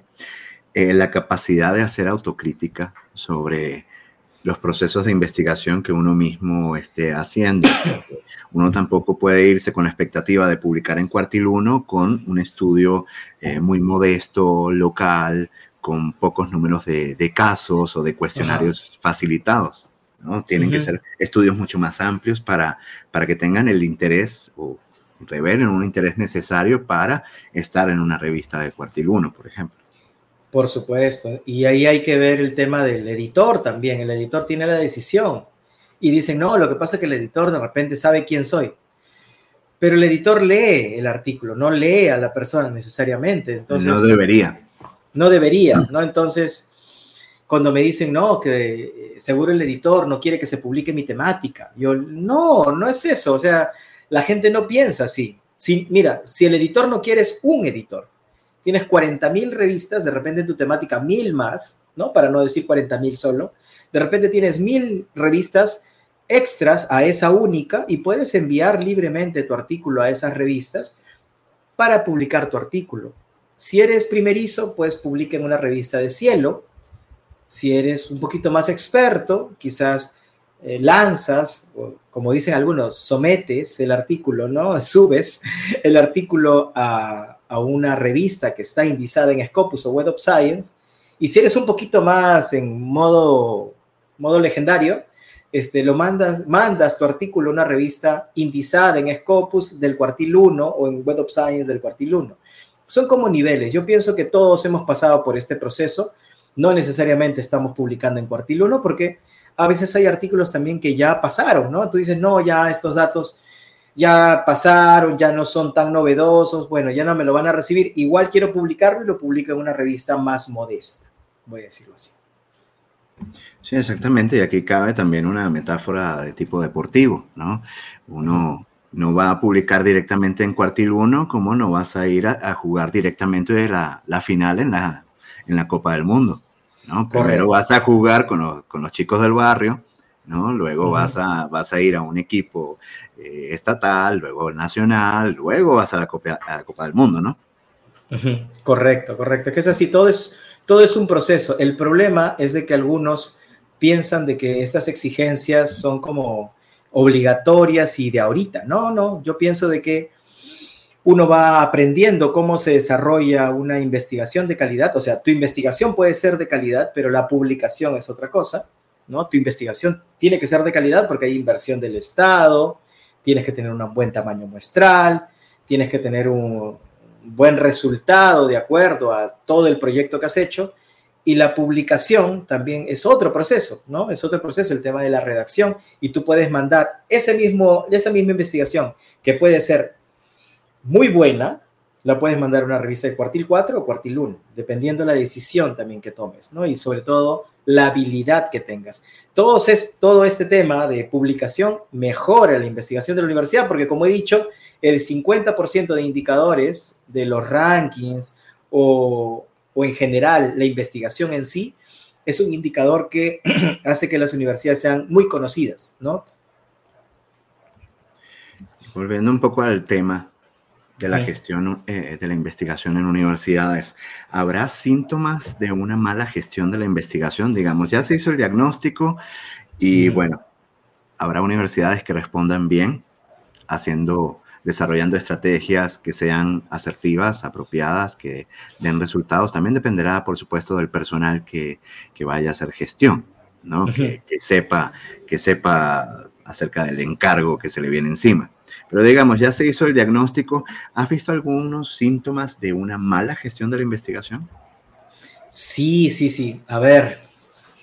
eh, la capacidad de hacer autocrítica sobre los procesos de investigación que uno mismo esté haciendo. Uno tampoco puede irse con la expectativa de publicar en cuartil uno con un estudio eh, muy modesto, local, con pocos números de, de casos o de cuestionarios, ajá, facilitados, ¿no? Tienen, uh-huh, que ser estudios mucho más amplios para, para que tengan el interés o revelen un interés necesario para estar en una revista de cuartil uno, por ejemplo. Por supuesto, y ahí hay que ver el tema del editor también. El editor tiene la decisión y dicen, no, lo que pasa es que el editor de repente sabe quién soy, pero el editor lee el artículo, no lee a la persona necesariamente. Entonces, no debería. No debería, ¿no? Entonces, cuando me dicen, no, que seguro el editor no quiere que se publique mi temática. Yo, no, no es eso. O sea, la gente no piensa así. Si, mira, si el editor no quiere es un editor. Tienes cuarenta mil revistas, de repente en tu temática mil más, ¿no? Para no decir cuarenta mil solo. De repente tienes mil revistas extras a esa única y puedes enviar libremente tu artículo a esas revistas para publicar tu artículo. Si eres primerizo, pues publica en una revista de SciELO. Si eres un poquito más experto, quizás eh, lanzas, o, como dicen algunos, sometes el artículo, ¿no? Subes el artículo a... a una revista que está indizada en Scopus o Web of Science, y si eres un poquito más en modo, modo legendario, este, lo mandas, mandas tu artículo a una revista indizada en Scopus del cuartil uno o en Web of Science del cuartil uno. Son como niveles. Yo pienso que todos hemos pasado por este proceso. No necesariamente estamos publicando en cuartil uno porque a veces hay artículos también que ya pasaron, ¿no? Tú dices, no, ya estos datos... ya pasaron, ya no son tan novedosos, bueno, ya no me lo van a recibir, igual quiero publicarlo y lo publico en una revista más modesta, voy a decirlo así. Sí, exactamente, y aquí cabe también una metáfora de tipo deportivo, ¿no? Uno no va a publicar directamente en cuartil uno, como no vas a ir a, a jugar directamente de la, la final en la, en la Copa del Mundo, ¿no? Correcto. Primero vas a jugar con los, con los chicos del barrio, ¿no? Luego uh-huh. vas a, vas a ir a un equipo eh, estatal, luego nacional, luego vas a la Copa, a la Copa del Mundo, ¿no? Uh-huh. Correcto, correcto. Es que es así, todo es, todo es un proceso. El problema es de que algunos piensan de que estas exigencias son como obligatorias y de ahorita. No, no, yo pienso de que uno va aprendiendo cómo se desarrolla una investigación de calidad. O sea, tu investigación puede ser de calidad, pero la publicación es otra cosa, ¿no? Tu investigación tiene que ser de calidad porque hay inversión del Estado, tienes que tener un buen tamaño muestral, tienes que tener un buen resultado de acuerdo a todo el proyecto que has hecho, y la publicación también es otro proceso, ¿no? Es otro proceso el tema de la redacción, y tú puedes mandar ese mismo, esa misma investigación que puede ser muy buena, la puedes mandar a una revista de cuartil cuatro o cuartil uno, dependiendo la decisión también que tomes, ¿no? Y sobre todo la habilidad que tengas. Todo, es, todo este tema de publicación mejora la investigación de la universidad porque, como he dicho, el cincuenta por ciento de indicadores de los rankings o, o en general la investigación en sí es un indicador que hace que las universidades sean muy conocidas, ¿no? Volviendo un poco al tema de la sí. gestión eh, de la investigación en universidades, ¿habrá síntomas de una mala gestión de la investigación? Digamos, ya se hizo el diagnóstico y, sí. bueno, ¿habrá universidades que respondan bien haciendo... desarrollando estrategias que sean asertivas, apropiadas, que den resultados? También dependerá, por supuesto, del personal que, que vaya a hacer gestión, ¿no? Uh-huh. Que, que sepa, que sepa acerca del encargo que se le viene encima. Pero digamos, ya se hizo el diagnóstico. ¿Has visto algunos síntomas de una mala gestión de la investigación? Sí, sí, sí. A ver,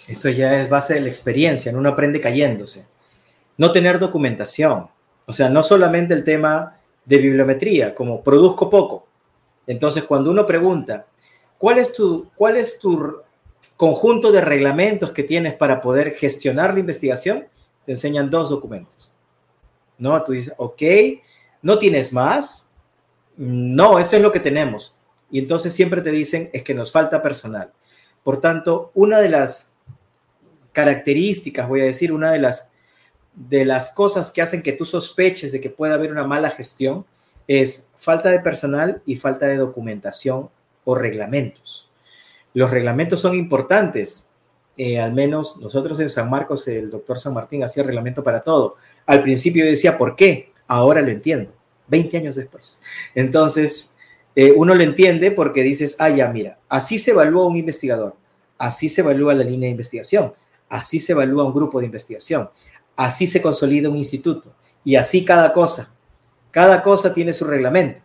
eso ya es base de la experiencia, ¿no? Uno aprende cayéndose. No tener documentación. O sea, no solamente el tema de bibliometría, como produzco poco. Entonces, cuando uno pregunta, ¿cuál es tu, cuál es tu conjunto de reglamentos que tienes para poder gestionar la investigación? Te enseñan dos documentos, ¿no? Tú dices, ok, ¿no tienes más? No, eso es lo que tenemos. Y entonces siempre te dicen, es que nos falta personal. Por tanto, una de las características, voy a decir, una de las de las cosas que hacen que tú sospeches de que pueda haber una mala gestión es falta de personal y falta de documentación o reglamentos. Los reglamentos son importantes. Eh, al menos nosotros en San Marcos, el doctor San Martín hacía reglamento para todo. Al principio yo decía, ¿por qué? Ahora lo entiendo, veinte años después. Entonces, eh, uno lo entiende porque dices, ah, ya, mira, así se evalúa un investigador, así se evalúa la línea de investigación, así se evalúa un grupo de investigación. Así se consolida un instituto y así cada cosa. Cada cosa tiene su reglamento,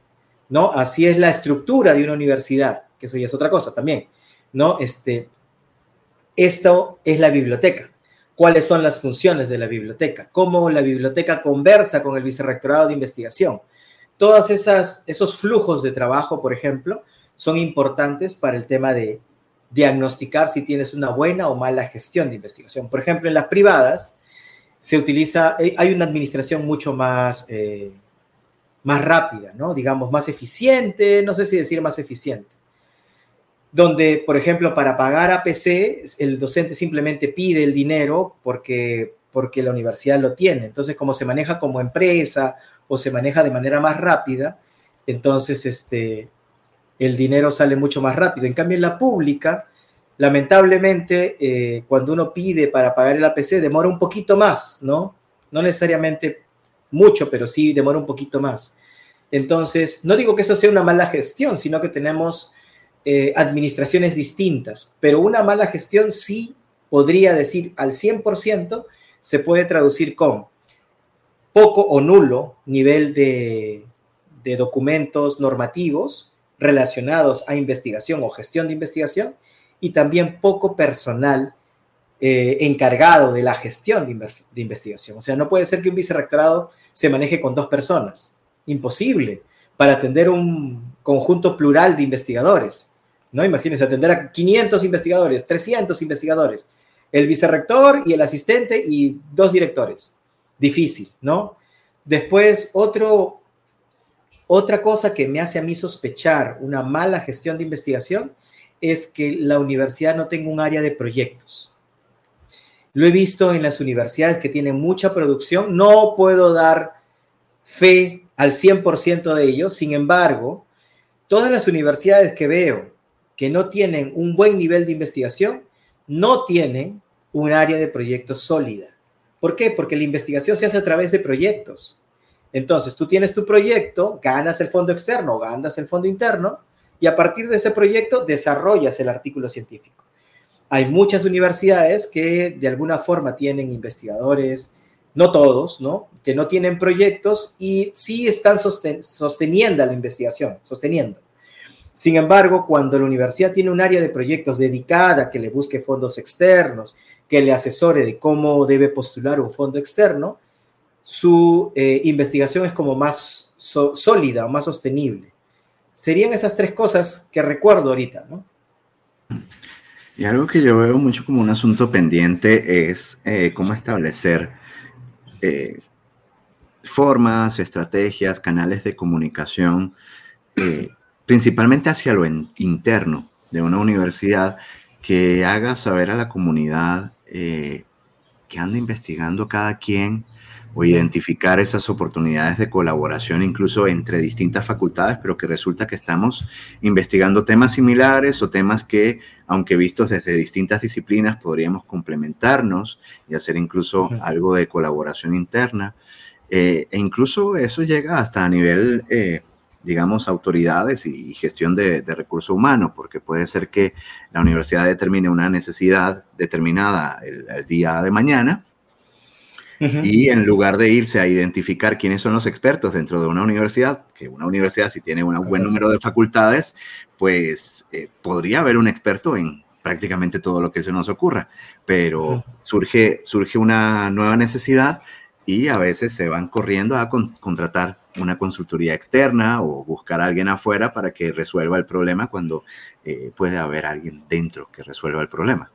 ¿no? Así es la estructura de una universidad, que eso ya es otra cosa también, ¿no? Este, esto es la biblioteca. ¿Cuáles son las funciones de la biblioteca? ¿Cómo la biblioteca conversa con el vicerrectorado de investigación? Todas esas, esos flujos de trabajo, por ejemplo, son importantes para el tema de diagnosticar si tienes una buena o mala gestión de investigación. Por ejemplo, en las privadas, se utiliza, hay una administración mucho más, eh, más rápida, ¿no? Digamos, más eficiente, no sé si decir más eficiente. Donde, por ejemplo, para pagar A P C, el docente simplemente pide el dinero porque, porque la universidad lo tiene. Entonces, como se maneja como empresa o se maneja de manera más rápida, entonces este, el dinero sale mucho más rápido. En cambio, en la pública... lamentablemente, eh, cuando uno pide para pagar el A P C, demora un poquito más, ¿no? No necesariamente mucho, pero sí demora un poquito más. Entonces, no digo que eso sea una mala gestión, sino que tenemos eh, administraciones distintas, pero una mala gestión sí podría decir al cien por ciento se puede traducir con poco o nulo nivel de, de documentos normativos relacionados a investigación o gestión de investigación, y también poco personal eh, encargado de la gestión de, inver- de investigación. O sea, no puede ser que un vicerrectorado se maneje con dos personas. Imposible para atender un conjunto plural de investigadores, ¿no? Imagínense, atender a quinientos investigadores, trescientos investigadores, el vicerrector y el asistente y dos directores. Difícil, ¿no? Después, otro, otra cosa que me hace a mí sospechar una mala gestión de investigación es que la universidad no tenga un área de proyectos. Lo he visto en las universidades que tienen mucha producción. No puedo dar fe al cien por ciento de ellos. Sin embargo, todas las universidades que veo que no tienen un buen nivel de investigación, no tienen un área de proyectos sólida. ¿Por qué? Porque la investigación se hace a través de proyectos. Entonces, tú tienes tu proyecto, ganas el fondo externo, ganas el fondo interno, y a partir de ese proyecto desarrollas el artículo científico. Hay muchas universidades que de alguna forma tienen investigadores, no todos, ¿no? Que no tienen proyectos y sí están sosten- sosteniendo la investigación, sosteniendo. Sin embargo, cuando la universidad tiene un área de proyectos dedicada, que le busque fondos externos, que le asesore de cómo debe postular un fondo externo, su eh, investigación es como más so- sólida o más sostenible. Serían esas tres cosas que recuerdo ahorita, ¿no? Y algo que yo veo mucho como un asunto pendiente es eh, cómo establecer eh, formas, estrategias, canales de comunicación, eh, principalmente hacia lo en, interno de una universidad, que haga saber a la comunidad eh, que anda investigando cada quien, o identificar esas oportunidades de colaboración incluso entre distintas facultades, pero que resulta que estamos investigando temas similares o temas que, aunque vistos desde distintas disciplinas, podríamos complementarnos y hacer incluso sí. algo de colaboración interna. Eh, e incluso eso llega hasta a nivel, eh, digamos, autoridades y, y gestión de, de recursos humanos, porque puede ser que la universidad determine una necesidad determinada el, el día de mañana, y en lugar de irse a identificar quiénes son los expertos dentro de una universidad, que una universidad si tiene un buen número de facultades, pues eh, podría haber un experto en prácticamente todo lo que se nos ocurra, pero surge, surge una nueva necesidad y a veces se van corriendo a con, contratar una consultoría externa o buscar a alguien afuera para que resuelva el problema cuando eh, puede haber alguien dentro que resuelva el problema.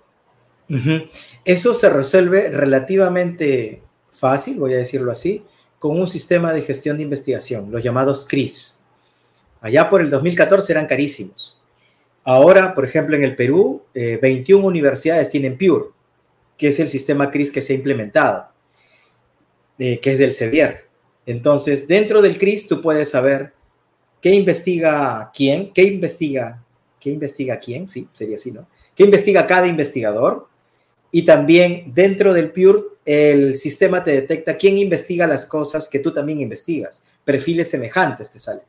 Eso se resuelve relativamente fácil, voy a decirlo así, con un sistema de gestión de investigación, los llamados C R I S. Allá por el dos mil catorce eran carísimos. Ahora, por ejemplo, en el Perú, eh, veintiuna universidades tienen Pure, que es el sistema C R I S que se ha implementado, eh, que es del CEDIER. Entonces, dentro del C R I S tú puedes saber qué investiga quién, qué investiga, qué investiga quién, sí, sería así, ¿no? Qué investiga cada investigador. Y también dentro del Pure, el sistema te detecta quién investiga las cosas que tú también investigas. Perfiles semejantes te salen.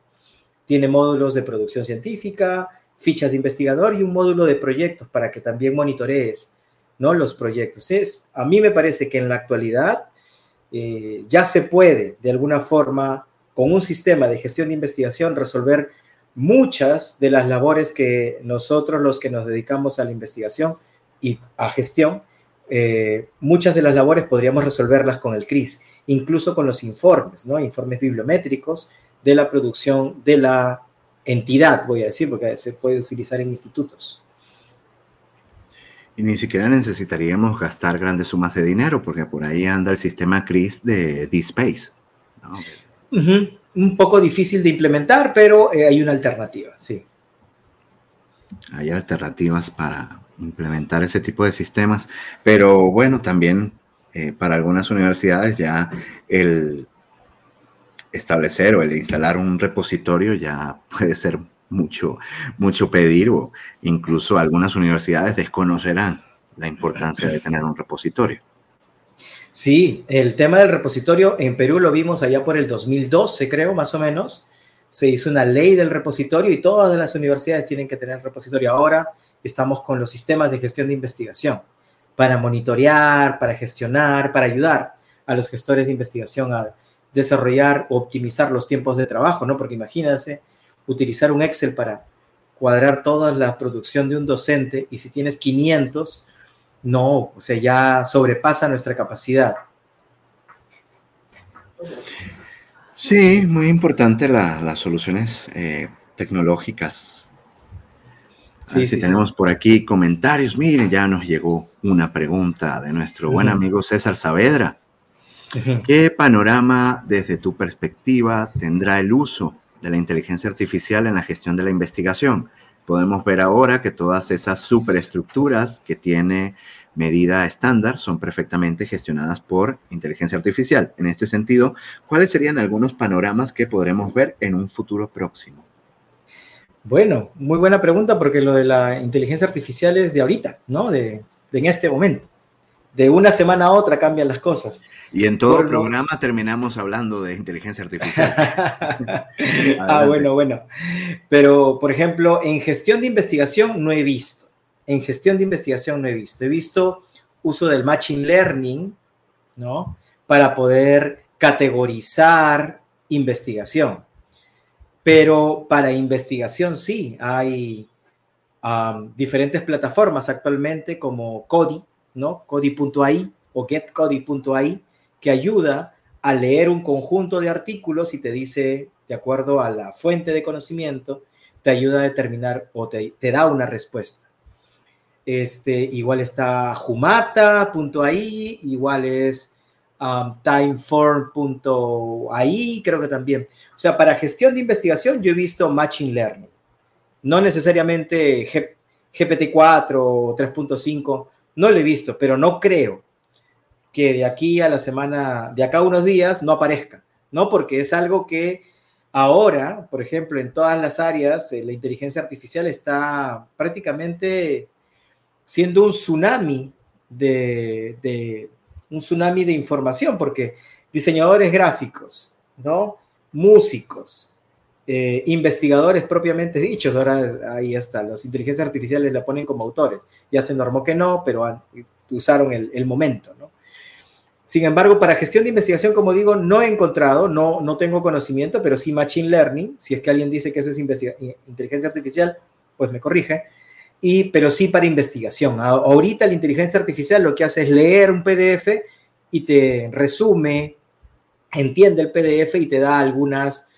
Tiene módulos de producción científica, fichas de investigador y un módulo de proyectos para que también monitorees, ¿no?, los proyectos. Es, a mí me parece que en la actualidad eh, ya se puede, de alguna forma, con un sistema de gestión de investigación, resolver muchas de las labores que nosotros, los que nos dedicamos a la investigación y a gestión, eh, muchas de las labores podríamos resolverlas con el C R I S, incluso con los informes, ¿no? Informes bibliométricos de la producción de la entidad, voy a decir, porque se puede utilizar en institutos. Y ni siquiera necesitaríamos gastar grandes sumas de dinero, porque por ahí anda el sistema C R I S de DSpace, ¿no? Uh-huh. Un poco difícil de implementar, pero eh, hay una alternativa, sí. Hay alternativas para implementar ese tipo de sistemas, pero bueno, también eh, para algunas universidades ya el establecer o el instalar un repositorio ya puede ser mucho, mucho pedir, o incluso algunas universidades desconocerán la importancia de tener un repositorio. Sí, el tema del repositorio en Perú lo vimos allá por el dos mil doce, creo, más o menos. Se hizo una ley del repositorio y todas las universidades tienen que tener repositorio. Ahora estamos con los sistemas de gestión de investigación para monitorear, para gestionar, para ayudar a los gestores de investigación a desarrollar o optimizar los tiempos de trabajo, ¿no? Porque imagínense utilizar un Excel para cuadrar toda la producción de un docente y si tienes quinientos... No, o sea, ya sobrepasa nuestra capacidad. Sí, muy importante la, las soluciones eh, tecnológicas. Sí, sí, tenemos sí. por aquí comentarios. Miren, ya nos llegó una pregunta de nuestro uh-huh. buen amigo César Saavedra. Uh-huh. ¿Qué panorama, desde tu perspectiva, tendrá el uso de la inteligencia artificial en la gestión de la investigación? Podemos ver ahora que todas esas superestructuras que tiene medida estándar son perfectamente gestionadas por inteligencia artificial. En este sentido, ¿cuáles serían algunos panoramas que podremos ver en un futuro próximo? Bueno, muy buena pregunta, porque lo de la inteligencia artificial es de ahorita, ¿no? De, de en este momento. De una semana a otra cambian las cosas. Y en todo por programa lo... terminamos hablando de inteligencia artificial. Ah, bueno, bueno. Pero, por ejemplo, en gestión de investigación no he visto. En gestión de investigación no he visto. He visto uso del Machine Learning, ¿no? Para poder categorizar investigación. Pero para investigación sí. Hay um, diferentes plataformas actualmente como CODI, ¿no? CODI.ai o GetCODI.ai, que ayuda a leer un conjunto de artículos y te dice, de acuerdo a la fuente de conocimiento, te ayuda a determinar o te, te da una respuesta. Este, igual está Humata.ai, igual es um, Timeform.ai, creo que también. O sea, para gestión de investigación yo he visto Machine Learning. No necesariamente G P T cuatro o tres punto cinco, no lo he visto, pero no creo que de aquí a la semana, de acá a unos días, no aparezca, ¿no? Porque es algo que ahora, por ejemplo, en todas las áreas, eh, la inteligencia artificial está prácticamente siendo un tsunami de, de, un tsunami de información, porque diseñadores gráficos, ¿no? Músicos, eh, investigadores propiamente dichos, ahora ahí está, las inteligencias artificiales la ponen como autores, ya se normó que no, pero han, usaron el, el momento, ¿no? Sin embargo, para gestión de investigación, como digo, no he encontrado, no, no tengo conocimiento, pero sí Machine Learning, si es que alguien dice que eso es inteligencia artificial, pues me corrige, y, pero sí para investigación. A, ahorita la inteligencia artificial lo que hace es leer un P D F y te resume, entiende el P D F y te da algunas,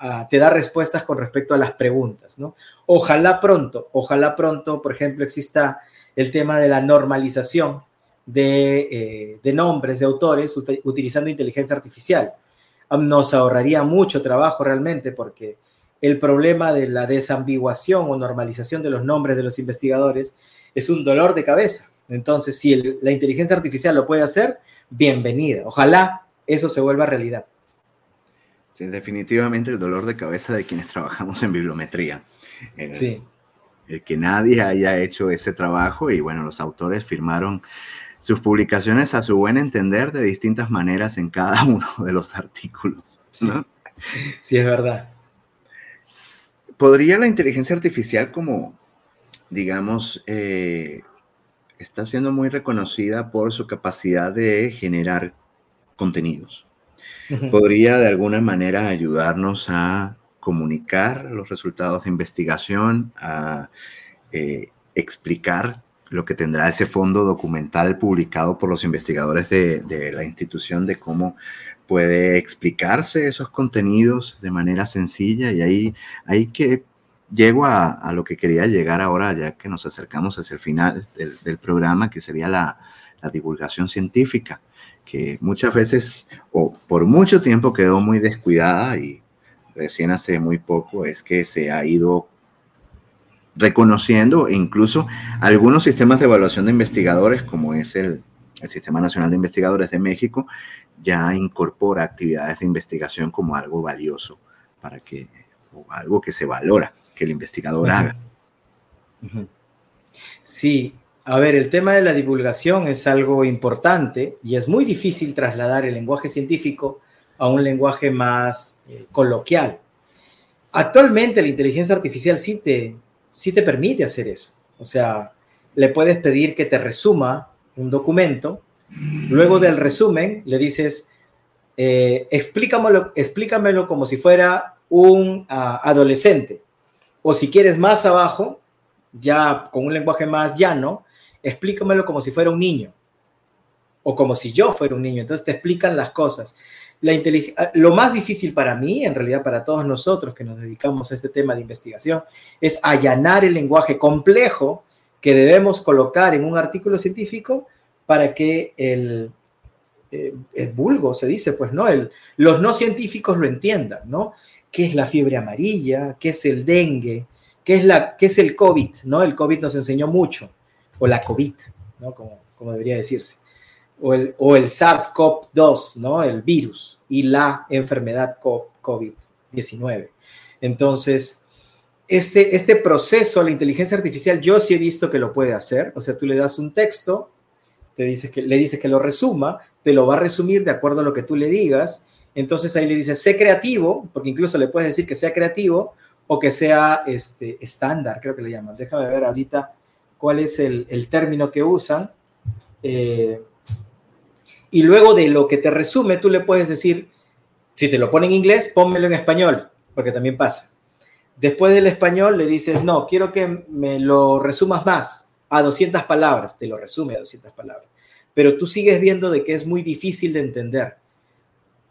uh, te da respuestas con respecto a las preguntas, ¿no? Ojalá pronto, ojalá pronto, por ejemplo, exista el tema de la normalización De, eh, de nombres, de autores ut- utilizando inteligencia artificial. Nos ahorraría mucho trabajo realmente, porque el problema de la desambiguación o normalización de los nombres de los investigadores es un dolor de cabeza. Entonces, si el, la inteligencia artificial lo puede hacer, bienvenida. Ojalá eso se vuelva realidad. Sí, definitivamente el dolor de cabeza de quienes trabajamos en bibliometría. Eh, sí. El que nadie haya hecho ese trabajo, y bueno, los autores firmaron sus publicaciones a su buen entender de distintas maneras en cada uno de los artículos, ¿no? Sí, sí, es verdad. ¿Podría la inteligencia artificial, como, digamos, eh, está siendo muy reconocida por su capacidad de generar contenidos? ¿Podría de alguna manera ayudarnos a comunicar los resultados de investigación, a eh, explicar lo que tendrá ese fondo documental publicado por los investigadores de, de la institución, de cómo puede explicarse esos contenidos de manera sencilla? Y ahí, ahí que llego a, a lo que quería llegar ahora, ya que nos acercamos hacia el final del, del programa, que sería la, la divulgación científica, que muchas veces, o por mucho tiempo, quedó muy descuidada, y recién hace muy poco es que se ha ido reconociendo, e incluso algunos sistemas de evaluación de investigadores, como es el, el Sistema Nacional de Investigadores de México, ya incorpora actividades de investigación como algo valioso, para que, o algo que se valora que el investigador uh-huh. haga. Uh-huh. Sí, a ver, el tema de la divulgación es algo importante, y es muy difícil trasladar el lenguaje científico a un lenguaje más eh, coloquial. Actualmente la inteligencia artificial sí te sí te permite hacer eso. O sea, le puedes pedir que te resuma un documento, luego del resumen le dices, eh, explícamelo, explícamelo como si fuera un uh, adolescente, o si quieres más abajo, ya con un lenguaje más llano, explícamelo como si fuera un niño, o como si yo fuera un niño. Entonces te explican las cosas. La intelig- lo más difícil para mí, en realidad para todos nosotros que nos dedicamos a este tema de investigación, es allanar el lenguaje complejo que debemos colocar en un artículo científico para que el, eh, el vulgo, se dice, pues, ¿no? El, los no científicos lo entiendan, ¿no? ¿Qué es la fiebre amarilla? ¿Qué es el dengue? ¿Qué es, la, qué es el COVID? ¿No? El COVID nos enseñó mucho, o la COVID, ¿no? Como, como debería decirse. O el, o el SARS-C o V dos, ¿no? El virus y la enfermedad COVID diecinueve. Entonces, este, este proceso, la inteligencia artificial, yo sí he visto que lo puede hacer. O sea, tú le das un texto, te dices que, le dices que lo resuma, te lo va a resumir de acuerdo a lo que tú le digas. Entonces, ahí le dices, sé creativo, porque incluso le puedes decir que sea creativo o que sea este, estándar, creo que le llaman. Déjame ver ahorita cuál es el, el término que usan. Eh... Y luego de lo que te resume, tú le puedes decir, si te lo pone en inglés, pónmelo en español, porque también pasa. Después del español le dices, no, quiero que me lo resumas más, a doscientas palabras. Te lo resume a doscientas palabras. Pero tú sigues viendo de que es muy difícil de entender.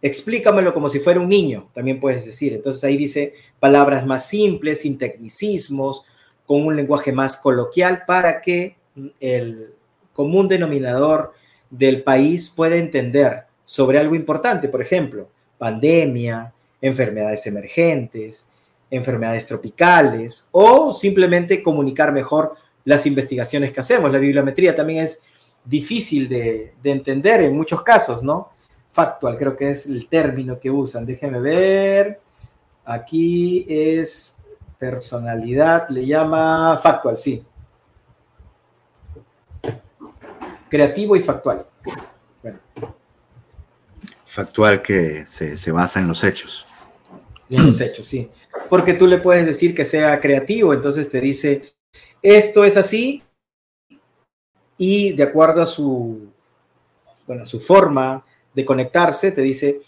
Explícamelo como si fuera un niño, también puedes decir. Entonces ahí dice palabras más simples, sin tecnicismos, con un lenguaje más coloquial, para que el común denominador del país puede entender sobre algo importante, por ejemplo, pandemia, enfermedades emergentes, enfermedades tropicales, o simplemente comunicar mejor las investigaciones que hacemos. La bibliometría también es difícil de, de entender en muchos casos, ¿no? Factual, creo que es el término que usan. Déjenme ver. Aquí es personalidad, le llama factual, sí. Creativo y factual. Bueno. Factual que se, se basa en los hechos. En los hechos, sí. Porque tú le puedes decir que sea creativo, entonces te dice, esto es así, y de acuerdo a su, bueno, su forma de conectarse, te dice,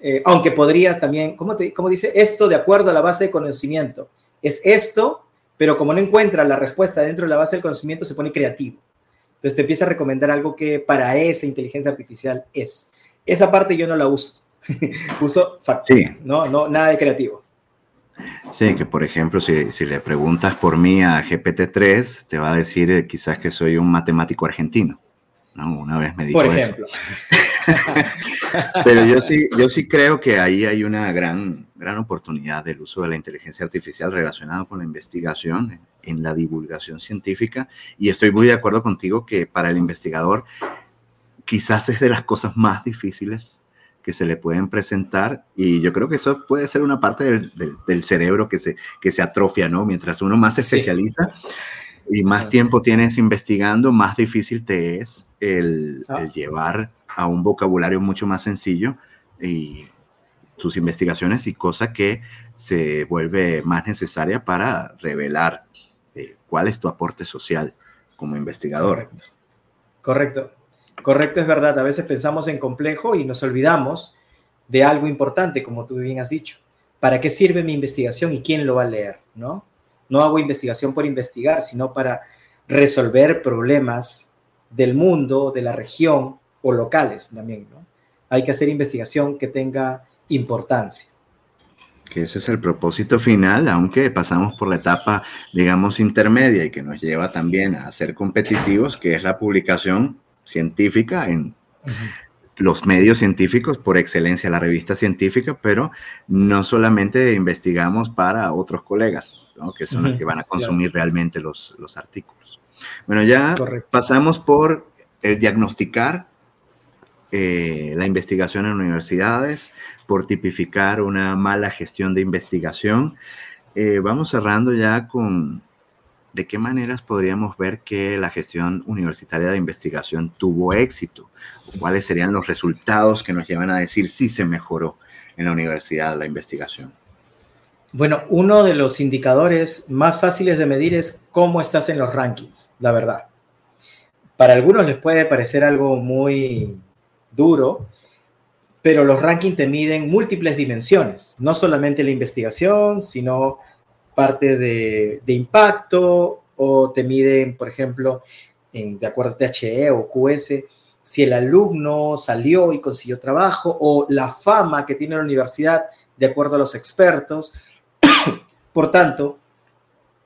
eh, aunque podría también, ¿cómo, te, ¿cómo dice? Esto de acuerdo a la base de conocimiento. Es esto, pero como no encuentra la respuesta dentro de la base del conocimiento, se pone creativo. Entonces te empieza a recomendar algo que para esa inteligencia artificial es. Esa parte yo no la uso. Uso factual, sí. no, no, nada de creativo. Sí, que por ejemplo, si, si le preguntas por mí a G P T tres, te va a decir eh, quizás que soy un matemático argentino, ¿no? Una vez me dijo eso. Por ejemplo. Pero yo sí, yo sí creo que ahí hay una gran, gran oportunidad del uso de la inteligencia artificial relacionado con la investigación, en la divulgación científica, y estoy muy de acuerdo contigo que para el investigador quizás es de las cosas más difíciles que se le pueden presentar, y yo creo que eso puede ser una parte del, del, del cerebro que se, que se atrofia, ¿no? Mientras uno más se especializa sí. y más tiempo tienes investigando, más difícil te es el, el llevar a un vocabulario mucho más sencillo y tus investigaciones y cosa que se vuelve más necesaria para revelar eh, cuál es tu aporte social como investigador. Correcto. Correcto. Correcto, es verdad. A veces pensamos en complejo y nos olvidamos de algo importante, como tú bien has dicho. ¿Para qué sirve mi investigación y quién lo va a leer? ¿No? No hago investigación por investigar, sino para resolver problemas del mundo, de la región o locales también, ¿no? Hay que hacer investigación que tenga importancia. Que ese es el propósito final, aunque pasamos por la etapa, digamos, intermedia y que nos lleva también a ser competitivos, que es la publicación científica en uh-huh. los medios científicos, por excelencia la revista científica, pero no solamente investigamos para otros colegas, ¿no? Que son uh-huh. los que van a consumir claro. realmente los, los artículos. Bueno, ya Correcto. Pasamos por el diagnosticar eh, la investigación en universidades, por tipificar una mala gestión de investigación. Eh, vamos cerrando ya con... ¿De qué maneras podríamos ver que la gestión universitaria de investigación tuvo éxito? ¿Cuáles serían los resultados que nos llevan a decir si se mejoró en la universidad la investigación? Bueno, uno de los indicadores más fáciles de medir es cómo estás en los rankings, la verdad. Para algunos les puede parecer algo muy duro, pero los rankings te miden múltiples dimensiones, no solamente la investigación, sino parte de, de impacto, o te miden, por ejemplo, en, de acuerdo a T H E o Q S, si el alumno salió y consiguió trabajo, o la fama que tiene la universidad, de acuerdo a los expertos. Por tanto,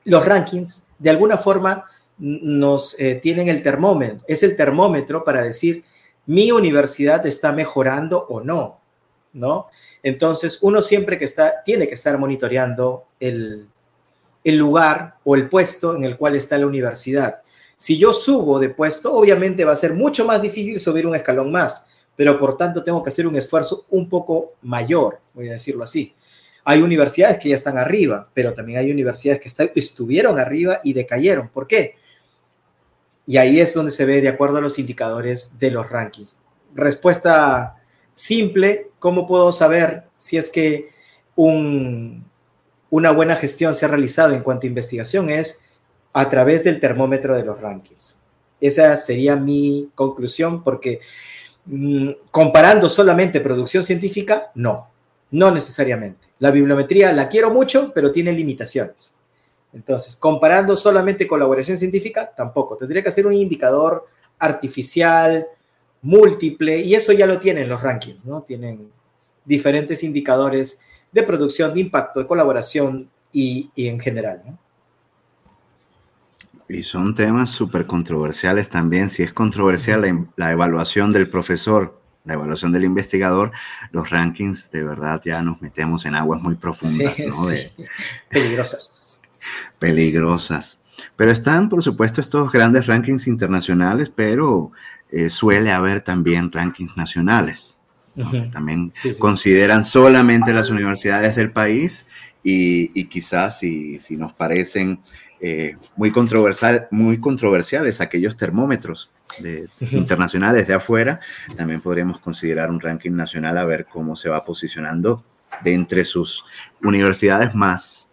los rankings, de alguna forma, nos eh, tienen el termómetro. Es el termómetro para decir, mi universidad está mejorando o no, ¿no? Entonces, uno siempre que está, tiene que estar monitoreando el... el lugar o el puesto en el cual está la universidad. Si yo subo de puesto, obviamente va a ser mucho más difícil subir un escalón más, pero por tanto tengo que hacer un esfuerzo un poco mayor, voy a decirlo así. Hay universidades que ya están arriba, pero también hay universidades que está, estuvieron arriba y decayeron. ¿Por qué? Y ahí es donde se ve de acuerdo a los indicadores de los rankings. Respuesta simple, ¿cómo puedo saber si es que un... una buena gestión se ha realizado en cuanto a investigación? Es a través del termómetro de los rankings. Esa sería mi conclusión, porque mmm, comparando solamente producción científica, no, no necesariamente. La bibliometría la quiero mucho, pero tiene limitaciones. Entonces, comparando solamente colaboración científica, tampoco. Tendría que hacer un indicador artificial, múltiple, y eso ya lo tienen los rankings, ¿no? Tienen diferentes indicadores de producción, de impacto, de colaboración y, y en general, ¿no? Y son temas súper controversiales también. Si es controversial la, la evaluación del profesor, la evaluación del investigador, los rankings, de verdad, ya nos metemos en aguas muy profundas, sí, ¿no? Sí. De, peligrosas. Peligrosas. Pero están, por supuesto, estos grandes rankings internacionales, pero eh, suele haber también rankings nacionales, ¿no? Uh-huh. También sí, sí. Consideran solamente las universidades del país y, y quizás si, si nos parecen eh, muy, controversial, muy controversiales aquellos termómetros de, uh-huh. internacionales de afuera, también podríamos considerar un ranking nacional a ver cómo se va posicionando de entre sus universidades más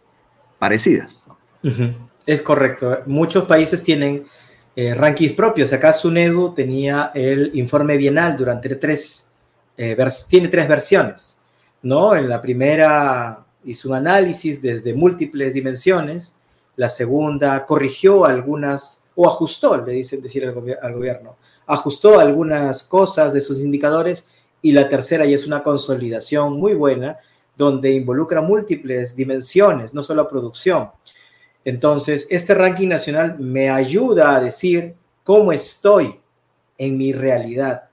parecidas. Uh-huh. Es correcto. Muchos países tienen eh, rankings propios. Acá SUNEDU tenía el informe bienal durante tres, eh, vers- tiene tres versiones, ¿no? En la primera hizo un análisis desde múltiples dimensiones. La segunda corrigió algunas, o ajustó, le dicen decir al, gobi- al gobierno, ajustó algunas cosas de sus indicadores. Y la tercera, y es una consolidación muy buena, donde involucra múltiples dimensiones, no solo producción. Entonces, este ranking nacional me ayuda a decir cómo estoy en mi realidad.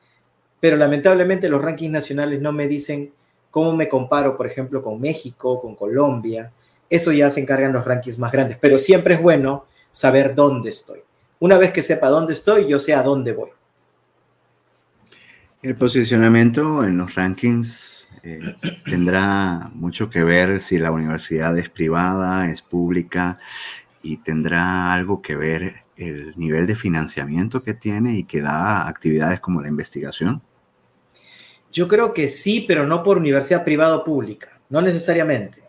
Pero lamentablemente los rankings nacionales no me dicen cómo me comparo, por ejemplo, con México, con Colombia. Eso ya se encargan los rankings más grandes. Pero siempre es bueno saber dónde estoy. Una vez que sepa dónde estoy, yo sé a dónde voy. El posicionamiento en los rankings eh, tendrá mucho que ver si la universidad es privada, es pública, y tendrá algo que ver el nivel de financiamiento que tiene y que da actividades como la investigación. Yo creo que sí, pero no por universidad privada o pública, no necesariamente,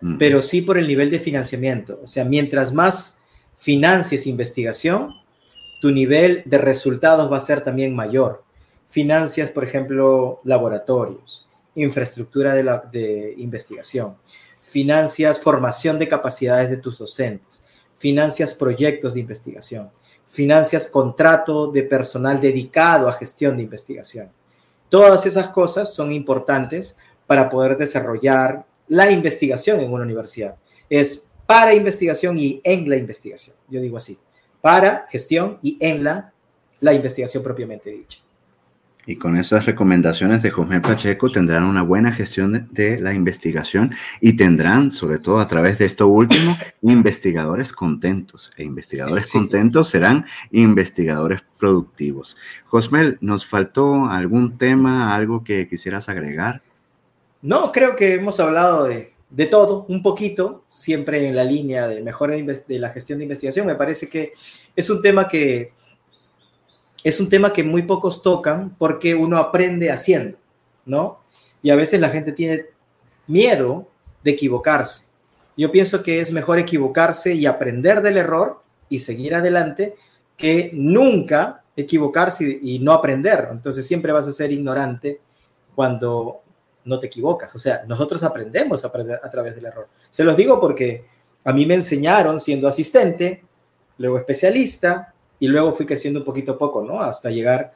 mm. pero sí por el nivel de financiamiento. O sea, mientras más financies investigación, tu nivel de resultados va a ser también mayor. Financias, por ejemplo, laboratorios, infraestructura de, la, de investigación, financias formación de capacidades de tus docentes, financias proyectos de investigación, financias contrato de personal dedicado a gestión de investigación. Todas esas cosas son importantes para poder desarrollar la investigación en una universidad. Es para investigación y en la investigación. Yo digo así, para gestión y en la, la investigación propiamente dicha. Y con esas recomendaciones de Josmel Pacheco tendrán una buena gestión de, de la investigación y tendrán, sobre todo a través de esto último, investigadores contentos. E investigadores sí. contentos serán investigadores productivos. Josmel, ¿nos faltó algún tema, algo que quisieras agregar? No, creo que hemos hablado de, de todo, un poquito, siempre en la línea de mejora de, inves- de la gestión de investigación. Me parece que es un tema que... Es un tema que muy pocos tocan porque uno aprende haciendo, ¿no? Y a veces la gente tiene miedo de equivocarse. Yo pienso que es mejor equivocarse y aprender del error y seguir adelante que nunca equivocarse y no aprender. Entonces siempre vas a ser ignorante cuando no te equivocas. O sea, nosotros aprendemos a, aprender a través del error. Se los digo porque a mí me enseñaron siendo asistente, luego especialista, y luego fui creciendo un poquito a poco, ¿no? Hasta llegar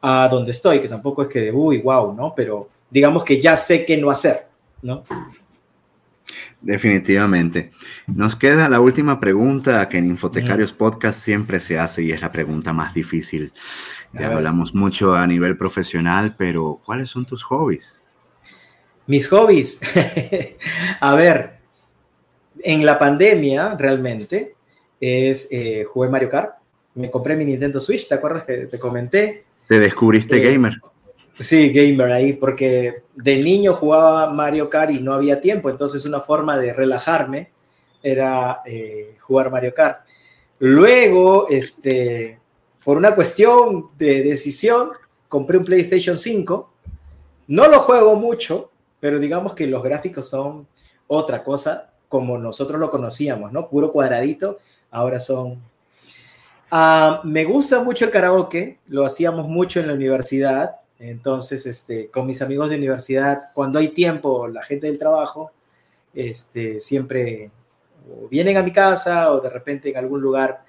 a donde estoy, que tampoco es que de uy, wow, ¿no? Pero digamos que ya sé qué no hacer, ¿no? Definitivamente. Nos queda la última pregunta que en Infotecarios mm. Podcast siempre se hace y es la pregunta más difícil. Ya hablamos mucho a nivel profesional, pero ¿cuáles son tus hobbies? Mis hobbies. A ver, en la pandemia realmente es eh, jugué Mario Kart. Me compré mi Nintendo Switch, ¿te acuerdas que te comenté? Te descubriste eh, gamer. Sí, gamer ahí, porque de niño jugaba Mario Kart y no había tiempo, entonces una forma de relajarme era eh, jugar Mario Kart. Luego, este, por una cuestión de decisión, compré un PlayStation cinco. No lo juego mucho, pero digamos que los gráficos son otra cosa, como nosotros lo conocíamos, ¿no? Puro cuadradito, ahora son... Uh, me gusta mucho el karaoke, lo hacíamos mucho en la universidad, entonces este, con mis amigos de universidad, cuando hay tiempo, la gente del trabajo, este, siempre vienen a mi casa o de repente en algún lugar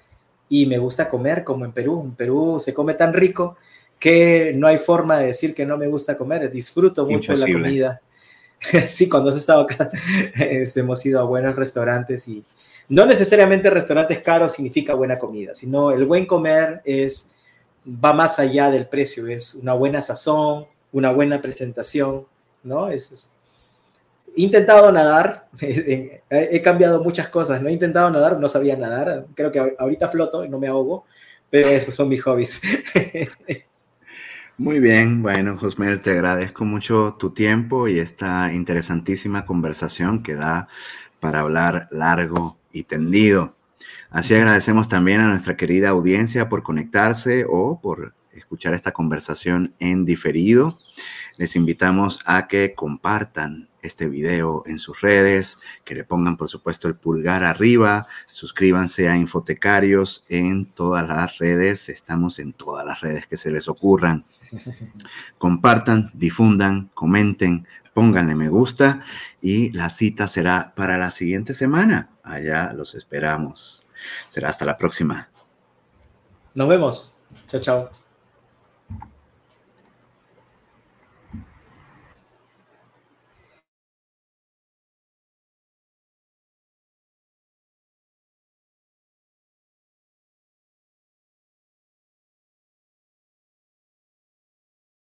y me gusta comer como en Perú. En Perú se come tan rico que no hay forma de decir que no me gusta comer, disfruto mucho de la comida. Sí, cuando has estado acá, hemos ido a buenos restaurantes y no necesariamente restaurantes caros significa buena comida, sino el buen comer es, va más allá del precio, es una buena sazón, una buena presentación, ¿no? Es, es, He intentado nadar, he cambiado muchas cosas, no he intentado nadar, no sabía nadar, creo que ahorita floto y no me ahogo, pero esos son mis hobbies. Muy bien, bueno, Josmel, te agradezco mucho tu tiempo y esta interesantísima conversación que da para hablar largo y tendido. Así agradecemos también a nuestra querida audiencia por conectarse o por escuchar esta conversación en diferido. Les invitamos a que compartan este video en sus redes, que le pongan, por supuesto, el pulgar arriba, suscríbanse a Infotecarios en todas las redes, estamos en todas las redes que se les ocurran. Compartan, difundan, comenten, pónganle me gusta y la cita será para la siguiente semana. Allá los esperamos. Será hasta la próxima. Nos vemos. Chao, chao.